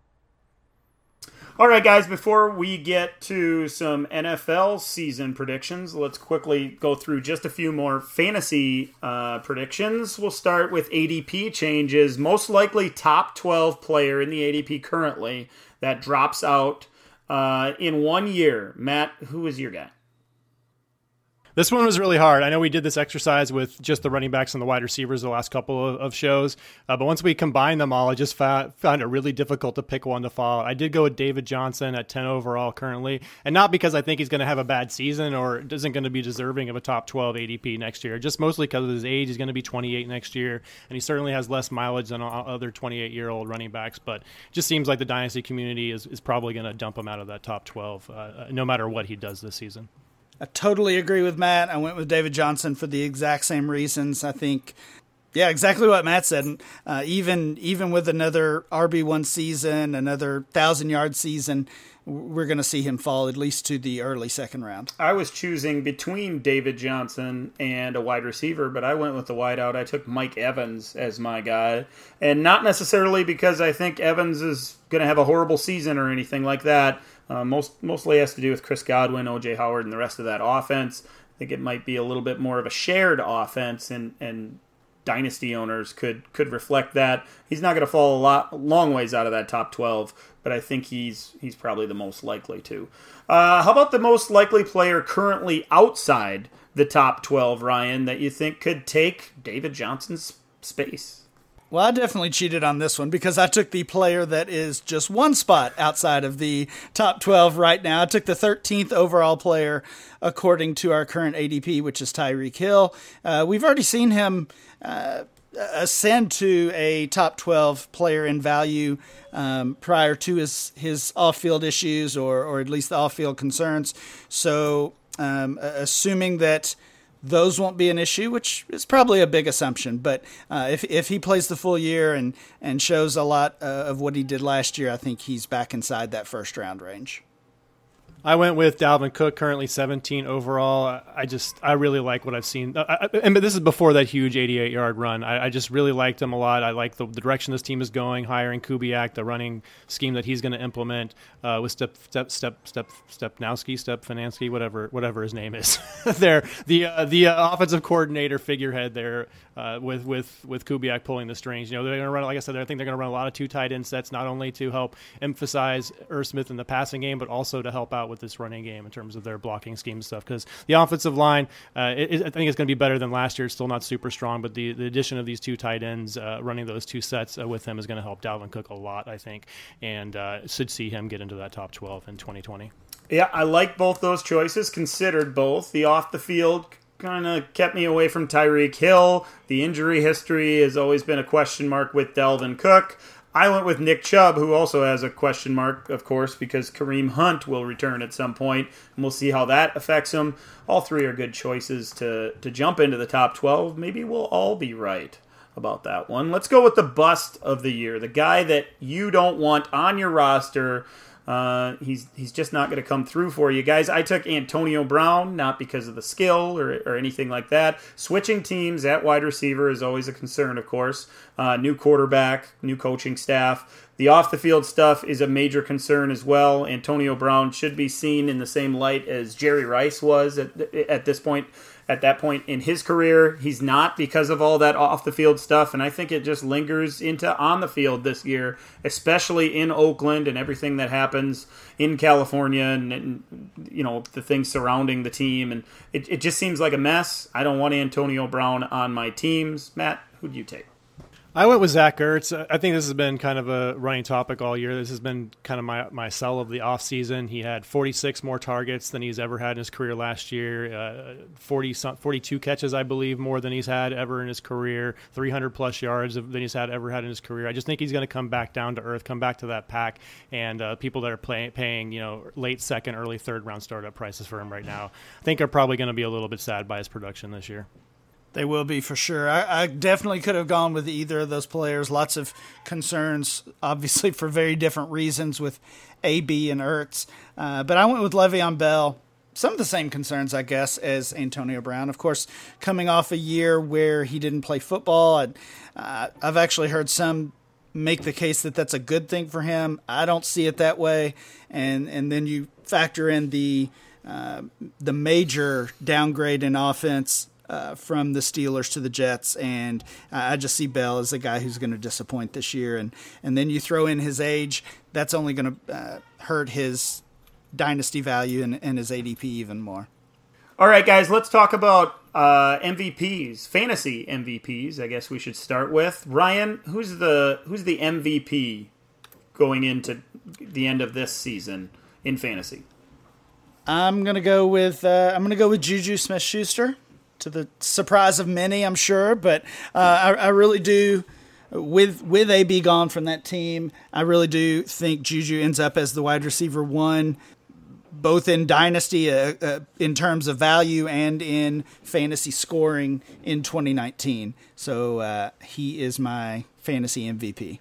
All right, guys, before we get to some N F L season predictions, let's quickly go through just a few more fantasy uh, predictions. We'll start with A D P changes. Most likely top twelve player in the A D P currently that drops out uh, in one year. Matt, who is your guy? This one was really hard. I know we did this exercise with just the running backs and the wide receivers the last couple of, of shows, uh, but once we combined them all, I just found, found it really difficult to pick one to follow. I did go with David Johnson at ten overall currently, and not because I think he's going to have a bad season or isn't going to be deserving of a top twelve A D P next year, just mostly because of his age. He's going to be twenty-eight next year, and he certainly has less mileage than all other twenty-eight-year-old running backs, but it just seems like the dynasty community is, is probably going to dump him out of that top twelve, uh, no matter what he does this season. I totally agree with Matt. I went with David Johnson for the exact same reasons. I think, yeah, exactly what Matt said. Uh, even even with another R B one season, another one thousand-yard season, we're going to see him fall at least to the early second round. I was choosing between David Johnson and a wide receiver, but I went with the wideout. I took Mike Evans as my guy, and not necessarily because I think Evans is going to have a horrible season or anything like that. Uh, most mostly has to do with Chris Godwin, O J Howard, and the rest of that offense. I think it might be a little bit more of a shared offense, and, and dynasty owners could, could reflect that. He's not going to fall a lot a long ways out of that top twelve, but I think he's he's probably the most likely to. Uh, how about the most likely player currently outside the top twelve, Ryan, that you think could take David Johnson's space? Well, I definitely cheated on this one because I took the player that is just one spot outside of the top twelve right now. I took the thirteenth overall player according to our current A D P, which is Tyreek Hill. Uh, we've already seen him uh, ascend to a top twelve player in value um, prior to his, his off-field issues or, or at least the off-field concerns. So um, assuming that those won't be an issue, which is probably a big assumption. But uh, if if he plays the full year and, and shows a lot uh, of what he did last year, I think he's back inside that first round range. I went with Dalvin Cook, currently seventeen overall. I just, I really like what I've seen. I, I, and this is before that huge eighty-eight-yard run. I, I just really liked him a lot. I like the, the direction this team is going, hiring Kubiak, the running scheme that he's going to implement uh, with Step Step Step Step Stepnowski, Step Finansky, whatever whatever his name is. there, the uh, the uh, offensive coordinator figurehead there uh, with with with Kubiak pulling the strings. You know, they're going to run, like I said, I think they're going to run a lot of two tight end sets, not only to help emphasize Irv Smith in the passing game, but also to help out with this running game in terms of their blocking scheme stuff, because the offensive line, uh, it, it, I think it's going to be better than last year. It's still not super strong, but the, the addition of these two tight ends uh, running those two sets uh, with him is going to help Dalvin Cook a lot, I think, and uh, should see him get into that top twelve in twenty twenty. Yeah, I like both those choices, considered both. The off the field kind of kept me away from Tyreek Hill. The injury history has always been a question mark with Dalvin Cook. I went with Nick Chubb, who also has a question mark, of course, because Kareem Hunt will return at some point, and we'll see how that affects him. All three are good choices to, to jump into the top twelve. Maybe we'll all be right about that one. Let's go with the bust of the year, the guy that you don't want on your roster. Uh, he's he's just not going to come through for you guys. I took Antonio Brown, not because of the skill or, or anything like that. Switching teams at wide receiver is always a concern, of course. Uh, new quarterback, new coaching staff. The off-the-field stuff is a major concern as well. Antonio Brown should be seen in the same light as Jerry Rice was at at this point. At that point in his career, he's not because of all that off-the-field stuff, and I think it just lingers into on-the-field this year, especially in Oakland and everything that happens in California and, and you know, the things surrounding the team. And it, it just seems like a mess. I don't want Antonio Brown on my teams. Matt, who do you take? I went with Zach Ertz. I think this has been kind of a running topic all year. This has been kind of my, my sell of the offseason. He had forty-six more targets than he's ever had in his career last year, uh, forty, forty-two catches, I believe, more than he's had ever in his career, three hundred plus yards than he's had ever had in his career. I just think he's going to come back down to earth, come back to that pack, and uh, people that are play, paying you know late second, early third round startup prices for him right now, I think are probably going to be a little bit sad by his production this year. They will be for sure. I, I definitely could have gone with either of those players. Lots of concerns, obviously, for very different reasons with A B and Ertz. Uh, but I went with Le'Veon Bell. Some of the same concerns, I guess, as Antonio Brown. Of course, coming off a year where he didn't play football. I, uh, I've actually heard some make the case that that's a good thing for him. I don't see it that way. And and then you factor in the uh, the major downgrade in offense uh, from the Steelers to the Jets. And I just see Bell as a guy who's going to disappoint this year. And, and then you throw in his age. That's only going to uh, hurt his dynasty value and, and his A D P even more. All right, guys, let's talk about uh, M V Ps, fantasy M V Ps. I guess we should start with Ryan. Who's the who's the M V P going into the end of this season in fantasy? I'm gonna go with uh, I'm gonna go with Juju Smith-Schuster, to the surprise of many, I'm sure. But uh, I, I really do. With with A B gone from that team, I really do think Juju ends up as the wide receiver one, both in dynasty uh, uh, in terms of value and in fantasy scoring in twenty nineteen. So uh, he is my fantasy M V P.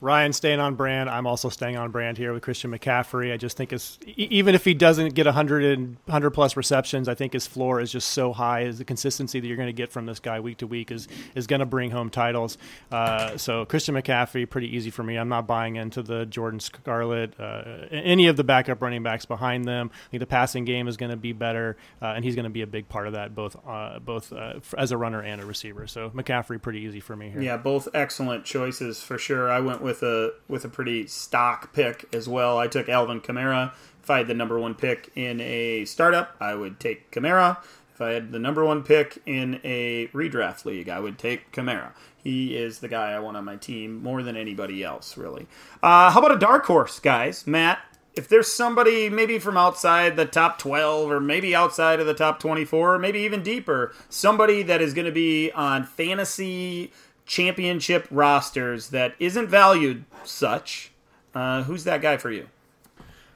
Ryan staying on brand. I'm also staying on brand here with Christian McCaffrey. I just think it's, even if he doesn't get one hundred and one hundred plus receptions, I think his floor is just so high. Is the consistency that you're going to get from this guy week to week is is going to bring home titles. Uh, so Christian McCaffrey, pretty easy for me. I'm not buying into the Jordan Scarlett, uh, any of the backup running backs behind them. I think the passing game is going to be better, uh, and he's going to be a big part of that, both uh, both uh, as a runner and a receiver. So McCaffrey, pretty easy for me here. Yeah, both excellent choices for sure. I went with. With a with a pretty stock pick as well. I took Alvin Kamara. If I had the number one pick in a startup, I would take Kamara. If I had the number one pick in a redraft league, I would take Kamara. He is the guy I want on my team more than anybody else, really. Uh, how about a dark horse, guys? Matt, if there's somebody maybe from outside the top twelve or maybe outside of the top twenty-four, maybe even deeper, somebody that is going to be on fantasy championship rosters that isn't valued such, uh who's that guy for you?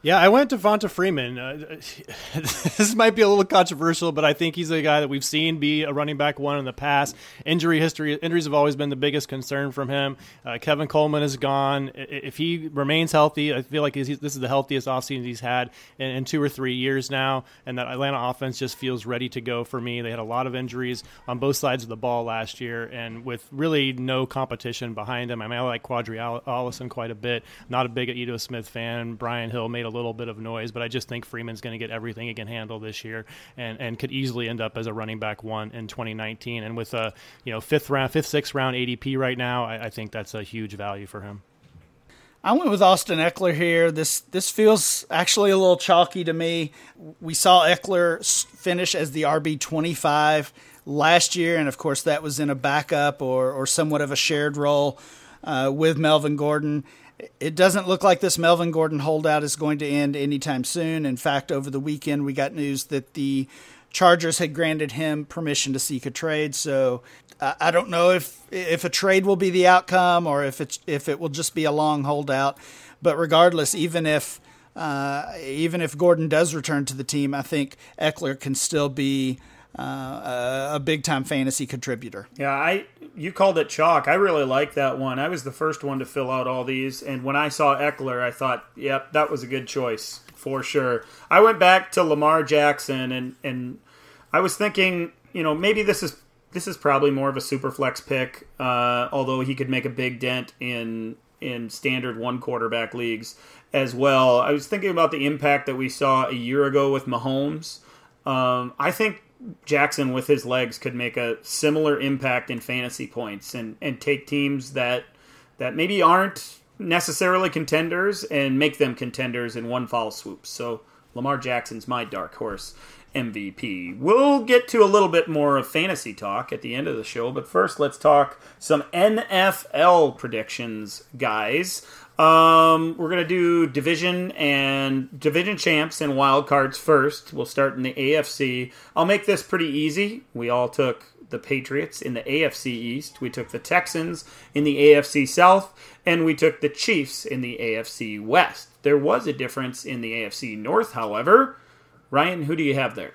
Yeah, I went to Devonta Freeman. Uh, this might be a little controversial, but I think he's a guy that we've seen be a running back one in the past. Injury history, injuries have always been the biggest concern from him. Uh, Kevin Coleman is gone. If he remains healthy, I feel like this is the healthiest offseason he's had in, in two or three years now, and that Atlanta offense just feels ready to go for me. They had a lot of injuries on both sides of the ball last year, and with really no competition behind them. I mean, I like Quadri Allison quite a bit. Not a big Edo Smith fan. Brian Hill made a little bit of noise, but I just think Freeman's going to get everything he can handle this year, and and could easily end up as a running back one in twenty nineteen. And with a you know fifth round, fifth, sixth round A D P right now, I, I think that's a huge value for him. I went with Austin Eckler here. This this feels actually a little chalky to me. We saw Eckler finish as the R B twenty-five last year, and of course that was in a backup or or somewhat of a shared role uh, with Melvin Gordon. It doesn't look like this Melvin Gordon holdout is going to end anytime soon. In fact, over the weekend, we got news that the Chargers had granted him permission to seek a trade. So uh, I don't know if if a trade will be the outcome or if it's if it will just be a long holdout. But regardless, even if uh, even if Gordon does return to the team, I think Eckler can still be Uh, a big-time fantasy contributor. Yeah, I you called it chalk. I really like that one. I was the first one to fill out all these, and when I saw Eckler, I thought, yep, that was a good choice for sure. I went back to Lamar Jackson, and, and I was thinking, you know, maybe this is this is probably more of a super flex pick, uh, although he could make a big dent in in standard one-quarterback leagues as well. I was thinking about the impact that we saw a year ago with Mahomes. Um, I think Jackson with his legs could make a similar impact in fantasy points and, and take teams that that maybe aren't necessarily contenders and make them contenders in one foul swoop. So Lamar Jackson's my dark horse M V P. We'll get to a little bit more of fantasy talk at the end of the show, but first let's talk some N F L predictions, guys. Um, we're going to do division and division champs and wild cards first. We'll start in the A F C. I'll make this pretty easy. We all took the Patriots in the A F C East. We took the Texans in the A F C South, and we took the Chiefs in the A F C West. There was a difference in the A F C North, however. Ryan, who do you have there?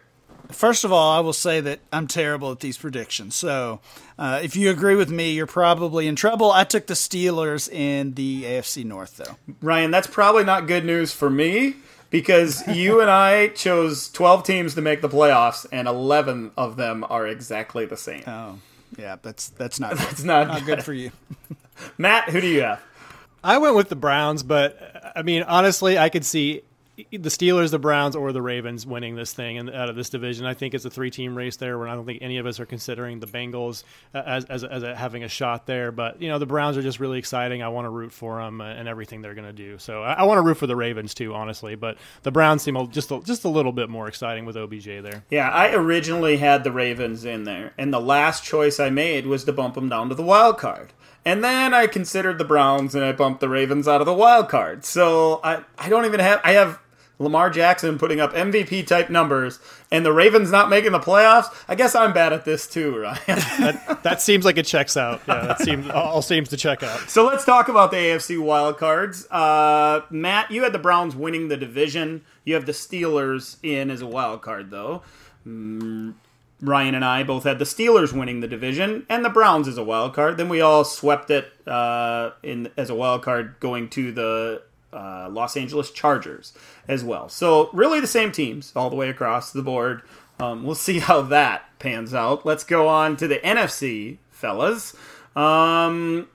First of all, I will say that I'm terrible at these predictions. So uh, if you agree with me, you're probably in trouble. I took the Steelers in the A F C North, though. Ryan, that's probably not good news for me because you and I chose twelve teams to make the playoffs, and eleven of them are exactly the same. Oh, yeah, that's that's not good. That's not, not good for you. Matt, who do you have? I went with the Browns, but, I mean, honestly, I could see the Steelers, the Browns, or the Ravens winning this thing and out of this division. I think it's a three-team race there where I don't think any of us are considering the Bengals as as, as a, having a shot there. But, you know, the Browns are just really exciting. I want to root for them and everything they're going to do. So I, I want to root for the Ravens, too, honestly. But the Browns seem just a, just a little bit more exciting with O B J there. Yeah, I originally had the Ravens in there, and the last choice I made was to bump them down to the wild card. And then I considered the Browns, and I bumped the Ravens out of the wild card. So I, I don't even have – I have Lamar Jackson putting up M V P-type numbers, and the Ravens not making the playoffs. I guess I'm bad at this too, Ryan. that, that seems like it checks out. Yeah, that seems, all seems to check out. So let's talk about the A F C wild cards. Uh, Matt, you had the Browns winning the division. You have the Steelers in as a wild card, though. Mm. Ryan and I both had the Steelers winning the division and the Browns as a wild card. Then we all swept it uh, in as a wild card going to the uh, Los Angeles Chargers as well. So really the same teams all the way across the board. Um, we'll see how that pans out. Let's go on to the N F C, fellas. Um,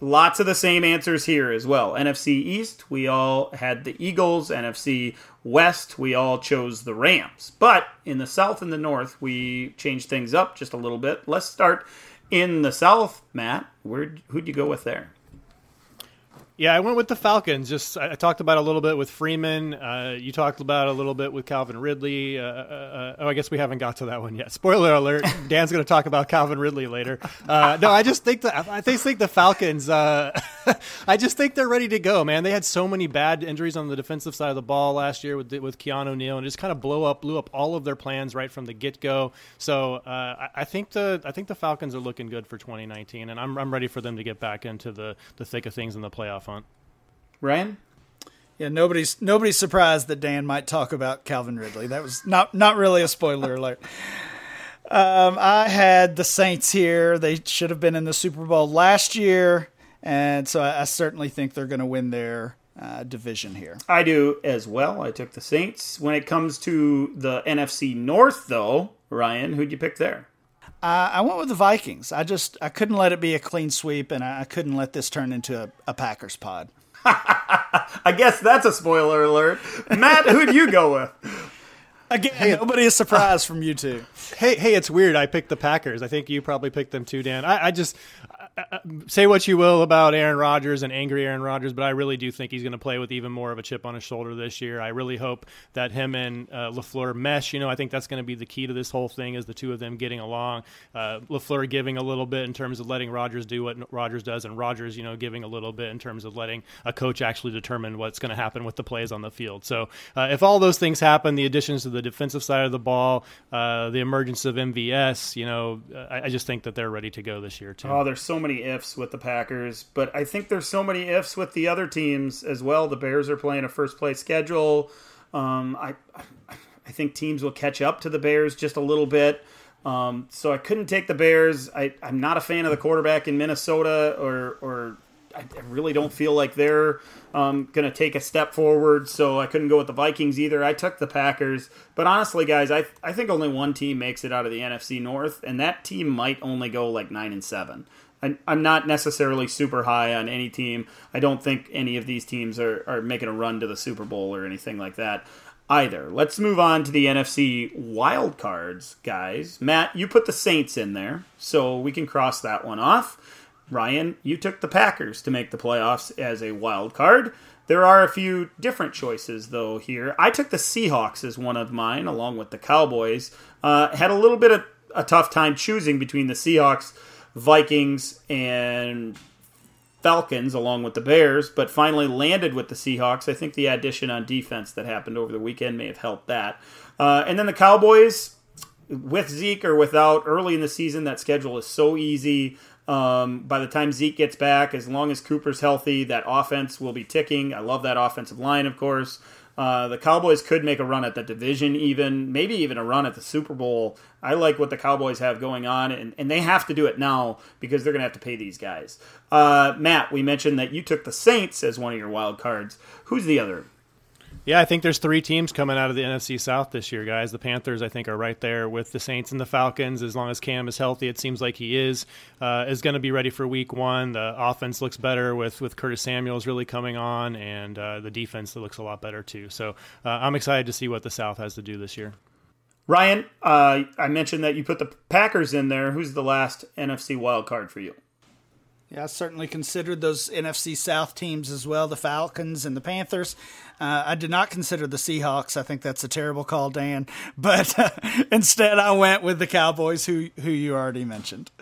lots of the same answers here as well. N F C East, we all had the Eagles. N F C West, we all chose the Rams. But in the South and the North, we changed things up just a little bit. Let's start in the South. Matt, where'd, who'd you go with there? Yeah, I went with the Falcons. Just I talked about a little bit with Freeman. Uh, you talked about a little bit with Calvin Ridley. Uh, uh, oh, I guess we haven't got to that one yet. Spoiler alert: Dan's going to talk about Calvin Ridley later. Uh, no, I just think that I think the Falcons. Uh, I just think they're ready to go, man. They had so many bad injuries on the defensive side of the ball last year with with Keanu Neal, and it just kind of blow up, blew up all of their plans right from the get go. So uh, I think the I think the Falcons are looking good for twenty nineteen, and I'm I'm ready for them to get back into the the thick of things in the playoff. Ryan? Yeah, nobody's nobody's surprised that Dan might talk about Calvin Ridley. That was not not really a spoiler alert. Um, I had the Saints here. They should have been in the Super Bowl last year, and so I, I certainly think they're going to win their uh, division here. I do as well. I took the Saints. When it comes to the N F C North, though, Ryan, who'd you pick there? Uh, I went with the Vikings. I just I couldn't let it be a clean sweep, and I, I couldn't let this turn into a, a Packers pod. I guess that's a spoiler alert. Matt, who'd you go with? Again, hey, nobody is surprised uh, from you two. Hey, hey, it's weird. I picked the Packers. I think you probably picked them too, Dan. I, I just I, I, say what you will about Aaron Rodgers and angry Aaron Rodgers, but I really do think he's going to play with even more of a chip on his shoulder this year. I really hope that him and uh, LaFleur mesh. You know, I think that's going to be the key to this whole thing is the two of them getting along. Uh, LaFleur giving a little bit in terms of letting Rodgers do what Rodgers does, and Rodgers, you know, giving a little bit in terms of letting a coach actually determine what's going to happen with the plays on the field. So uh, if all those things happen, the additions to the defensive side of the ball, uh, the emergence of M V S, you know, I, I just think that they're ready to go this year, too. Oh, there's so many ifs with the Packers, but I think there's so many ifs with the other teams as well. The Bears are playing a first-place schedule. Um, I, I think teams will catch up to the Bears just a little bit. Um, so I couldn't take the Bears. I, I'm not a fan of the quarterback in Minnesota, or or I really don't feel like they're um, going to take a step forward, so I couldn't go with the Vikings either. I took the Packers. But honestly, guys, I I think only one team makes it out of the N F C North, and that team might only go like nine and seven. I, I'm not necessarily super high on any team. I don't think any of these teams are, are making a run to the Super Bowl or anything like that either. Let's move on to the N F C wild cards, guys. Matt, you put the Saints in there, so we can cross that one off. Ryan, you took the Packers to make the playoffs as a wild card. There are a few different choices, though, here. I took the Seahawks as one of mine, along with the Cowboys. Uh, had a little bit of a tough time choosing between the Seahawks, Vikings, and Falcons, along with the Bears, but finally landed with the Seahawks. I think the addition on defense that happened over the weekend may have helped that. Uh, and then the Cowboys, with Zeke or without, early in the season, that schedule is so easy. Um, by the time Zeke gets back, as long as Cooper's healthy, that offense will be ticking. I love that offensive line, of course. Uh, the Cowboys could make a run at the division even, maybe even a run at the Super Bowl. I like what the Cowboys have going on, and, and they have to do it now because they're going to have to pay these guys. Uh, Matt, we mentioned that you took the Saints as one of your wild cards. Who's the other? Yeah, I think there's three teams coming out of the N F C South this year, guys. The Panthers, I think, are right there with the Saints and the Falcons. As long as Cam is healthy, it seems like he is, uh, is going to be ready for week one. The offense looks better with, with Curtis Samuels really coming on, and uh, the defense looks a lot better too. So uh, I'm excited to see what the South has to do this year. Ryan, uh, I mentioned that you put the Packers in there. Who's the last N F C wild card for you? Yeah, I certainly considered those N F C South teams as well, the Falcons and the Panthers. Uh, I did not consider the Seahawks. I think that's a terrible call, Dan. But uh, instead, I went with the Cowboys, who who you already mentioned.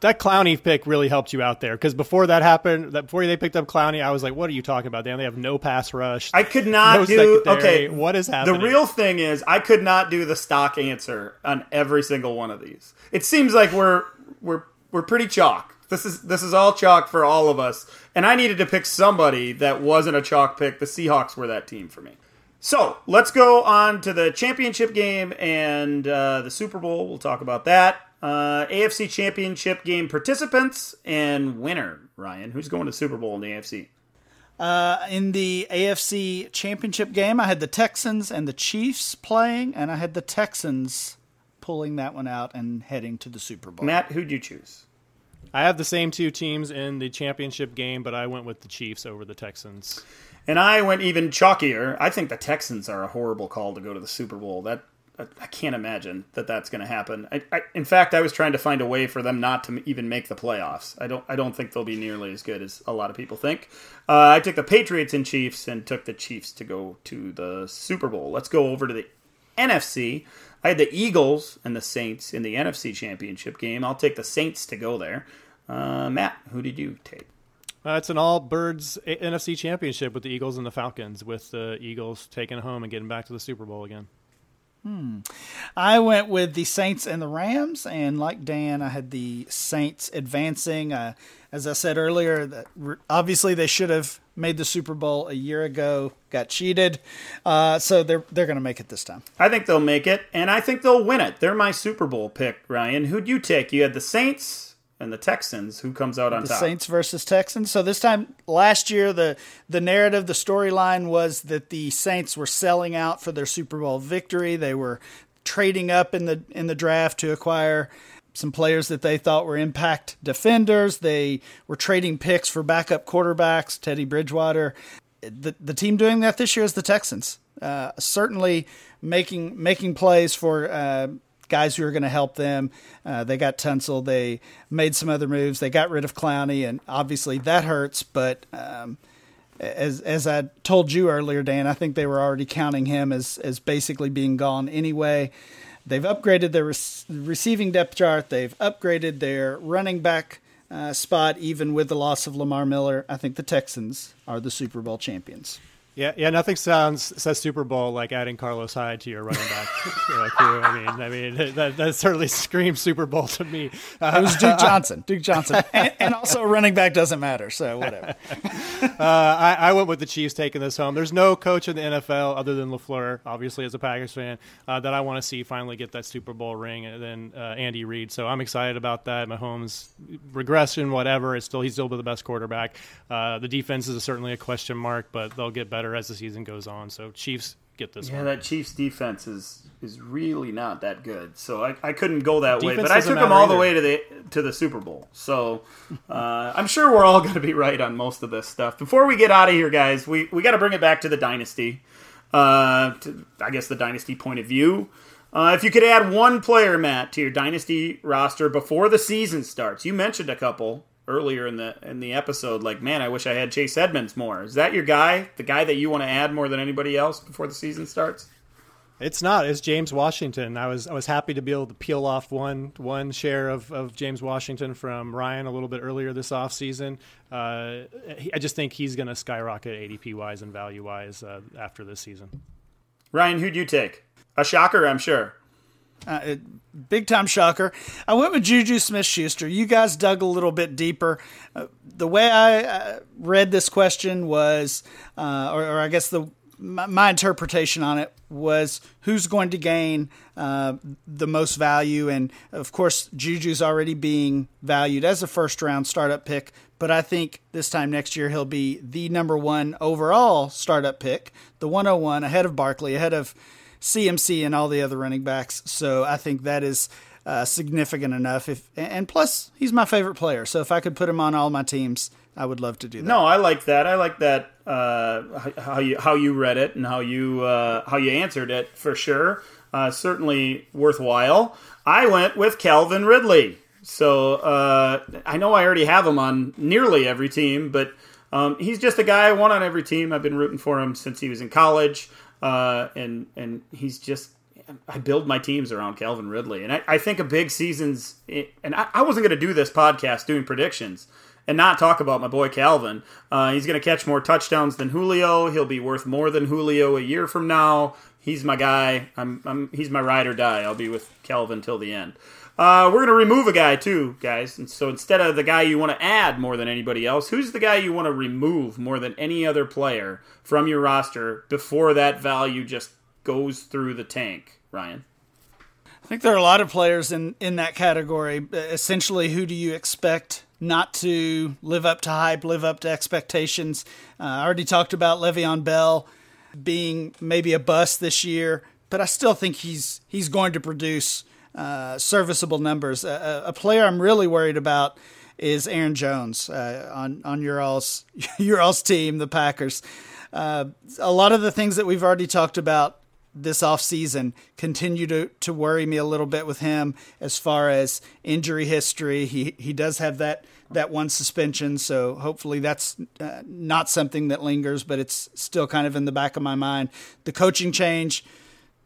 That Clowney pick really helped you out there, because before that happened, that before they picked up Clowney, I was like, what are you talking about, Dan? They have no pass rush. I could not no do – okay. What is happening? The real thing is I could not do the stock answer on every single one of these. It seems like we're we're we're pretty chalk. This is this is all chalk for all of us, and I needed to pick somebody that wasn't a chalk pick. The Seahawks were that team for me. So let's go on to the championship game and uh, the Super Bowl. We'll talk about that. Uh, A F C Championship game participants and winner. Ryan, who's going to the Super Bowl in the A F C? Uh, in the A F C Championship game, I had the Texans and the Chiefs playing, and I had the Texans pulling that one out and heading to the Super Bowl. Matt, who'd you choose? I have the same two teams in the championship game, but I went with the Chiefs over the Texans. And I went even chalkier. I think the Texans are a horrible call to go to the Super Bowl. That I can't imagine that that's going to happen. I, I, in fact, I was trying to find a way for them not to even make the playoffs. I don't I don't think they'll be nearly as good as a lot of people think. Uh, I took the Patriots and Chiefs and took the Chiefs to go to the Super Bowl. Let's go over to the N F C. I had the Eagles and the Saints in the N F C Championship game. I'll take the Saints to go there. Uh, Matt, who did you take? Uh, it's an all-birds N F C Championship with the Eagles and the Falcons, with the Eagles taking home and getting back to the Super Bowl again. Hmm. I went with the Saints and the Rams, and like Dan, I had the Saints advancing. Uh, as I said earlier, that re- obviously they should have made the Super Bowl a year ago, got cheated, uh, so they're they're going to make it this time. I think they'll make it, and I think they'll win it. They're my Super Bowl pick, Ryan. Who'd you take? You had the Saints and the Texans. Who comes out on top? The Saints versus Texans. So this time last year, the, the narrative, the storyline was that the Saints were selling out for their Super Bowl victory. They were trading up in the in the draft to acquire some players that they thought were impact defenders. They were trading picks for backup quarterbacks, Teddy Bridgewater. The the team doing that this year is the Texans. Uh, certainly making making plays for uh, guys who are going to help them. Uh, they got Tunsil. They made some other moves. They got rid of Clowney, and obviously that hurts. But um, as as I told you earlier, Dan, I think they were already counting him as, as basically being gone anyway. They've upgraded their rec- receiving depth chart. They've upgraded their running back uh, spot, even with the loss of Lamar Miller. I think the Texans are the Super Bowl champions. Yeah, yeah. Nothing sounds says Super Bowl like adding Carlos Hyde to your running back crew. I mean, I mean that, that certainly screams Super Bowl to me. Uh, it was Duke Johnson, Duke Johnson, and, and also running back doesn't matter. So whatever. uh, I, I went with the Chiefs taking this home. There's no coach in the N F L other than LaFleur, obviously, as a Packers fan, uh, that I want to see finally get that Super Bowl ring, and then uh, Andy Reid. So I'm excited about that. Mahomes regression, whatever. It's still he's still the best quarterback. Uh, the defense is certainly a question mark, but they'll get better as the season goes on. So Chiefs get this yeah, one. Yeah, that Chiefs defense is is really not that good. So I, I couldn't go that defense way, but I took them all either. the way to the to the Super Bowl. So uh, I'm sure we're all going to be right on most of this stuff. Before we get out of here, guys, we, we got to bring it back to the dynasty. Uh, to, I guess the dynasty point of view. Uh, if you could add one player, Matt, to your dynasty roster before the season starts. You mentioned a couple earlier in the in the episode, like, man, I wish I had Chase Edmonds more. Is that your guy? The guy that you want to add more than anybody else before the season starts? It's not. It's James Washington. I was I was happy to be able to peel off one one share of, of James Washington from Ryan a little bit earlier this offseason. Uh, I just think he's going to skyrocket A D P-wise and value-wise uh, after this season. Ryan, who'd you take? A shocker, I'm sure. Uh, big time shocker. I went with Juju Smith-Schuster. You guys dug a little bit deeper. Uh, the way I uh, read this question was, uh, or, or I guess the my, my interpretation on it was who's going to gain uh, the most value. And, of course, Juju's already being valued as a first-round startup pick, but I think this time next year he'll be the number one overall startup pick, the one oh one, ahead of Barkley, ahead of C M C and all the other running backs. So I think that is uh, significant enough. If and plus, he's my favorite player, so if I could put him on all my teams, I would love to do that. No, I like that. I like that uh, how you how you read it and how you uh, how you answered it for sure. Uh, certainly worthwhile. I went with Calvin Ridley, so uh, I know I already have him on nearly every team, but um, he's just a guy I want on every team. I've been rooting for him since he was in college, uh, and and he's just. I build my teams around Calvin Ridley, and I, I think a big season's. And I, I wasn't going to do this podcast doing predictions and not talk about my boy Calvin. Uh, he's going to catch more touchdowns than Julio. He'll be worth more than Julio a year from now. He's my guy. I'm. I'm he's my ride or die. I'll be with Calvin till the end. Uh, we're going to remove a guy too, guys. And so instead of the guy you want to add more than anybody else, who's the guy you want to remove more than any other player from your roster before that value just goes through the tank, Ryan? I think there are a lot of players in, in that category. Essentially, who do you expect not to live up to hype, live up to expectations? Uh, I already talked about Le'Veon Bell being maybe a bust this year, but I still think he's he's going to produce uh, serviceable numbers. A, a player I'm really worried about is Aaron Jones uh, on on your all's your all's team, the Packers. Uh, a lot of the things that we've already talked about this offseason continue to, to worry me a little bit with him as far as injury history. He he does have that, that one suspension, so hopefully that's uh, not something that lingers, but it's still kind of in the back of my mind. The coaching change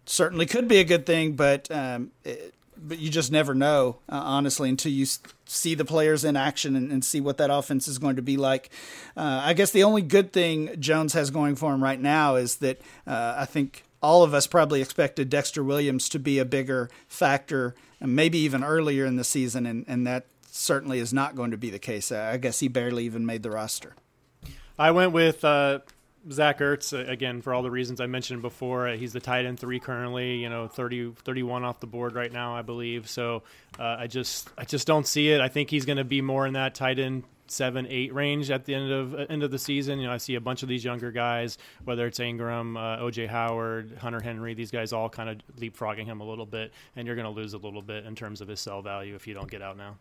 certainly could be a good thing, but um, it, but you just never know, uh, honestly, until you see the players in action and, and see what that offense is going to be like. Uh, I guess the only good thing Jones has going for him right now is that uh, I think – all of us probably expected Dexter Williams to be a bigger factor, and maybe even earlier in the season, and, and that certainly is not going to be the case. I guess he barely even made the roster. I went with uh, Zach Ertz, again, for all the reasons I mentioned before. He's the tight end three currently, you know, thirty, thirty-one off the board right now, I believe. So uh, I just I just don't see it. I think he's going to be more in that tight end seven, eight range at the end of uh, end of the season. You know, I see a bunch of these younger guys, whether it's Ingram, uh, O J Howard, Hunter Henry, these guys all kind of leapfrogging him a little bit, and you're going to lose a little bit in terms of his sell value if you don't get out now.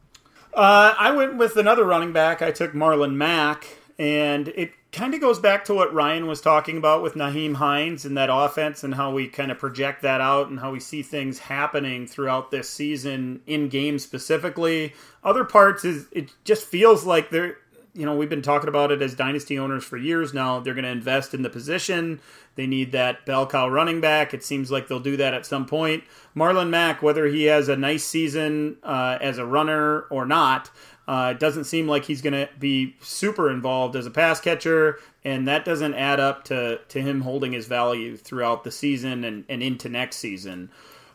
Uh, I went with another running back. I took Marlon Mack, and it kind of goes back to what Ryan was talking about with Nyheim Hines and that offense and how we kind of project that out and how we see things happening throughout this season in game specifically. Other parts is it just feels like they're, you know, we've been talking about it as dynasty owners for years now. They're going to invest in the position. They need that bell cow running back. It seems like they'll do that at some point. Marlon Mack, whether he has a nice season uh, as a runner or not, Uh, it doesn't seem like he's going to be super involved as a pass catcher, and that doesn't add up to, to him holding his value throughout the season and, and into next season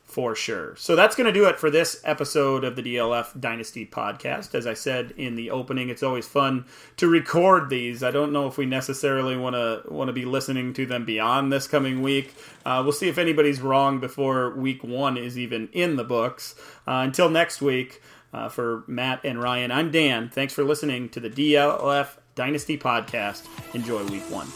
for sure. So that's going to do it for this episode of the D L F Dynasty Podcast. As I said in the opening, it's always fun to record these. I don't know if we necessarily want to want to be listening to them beyond this coming week. Uh, we'll see if anybody's wrong before week one is even in the books. Uh, until next week. Uh, for Matt and Ryan, I'm Dan. Thanks for listening to the D L F Dynasty Podcast. Enjoy week one.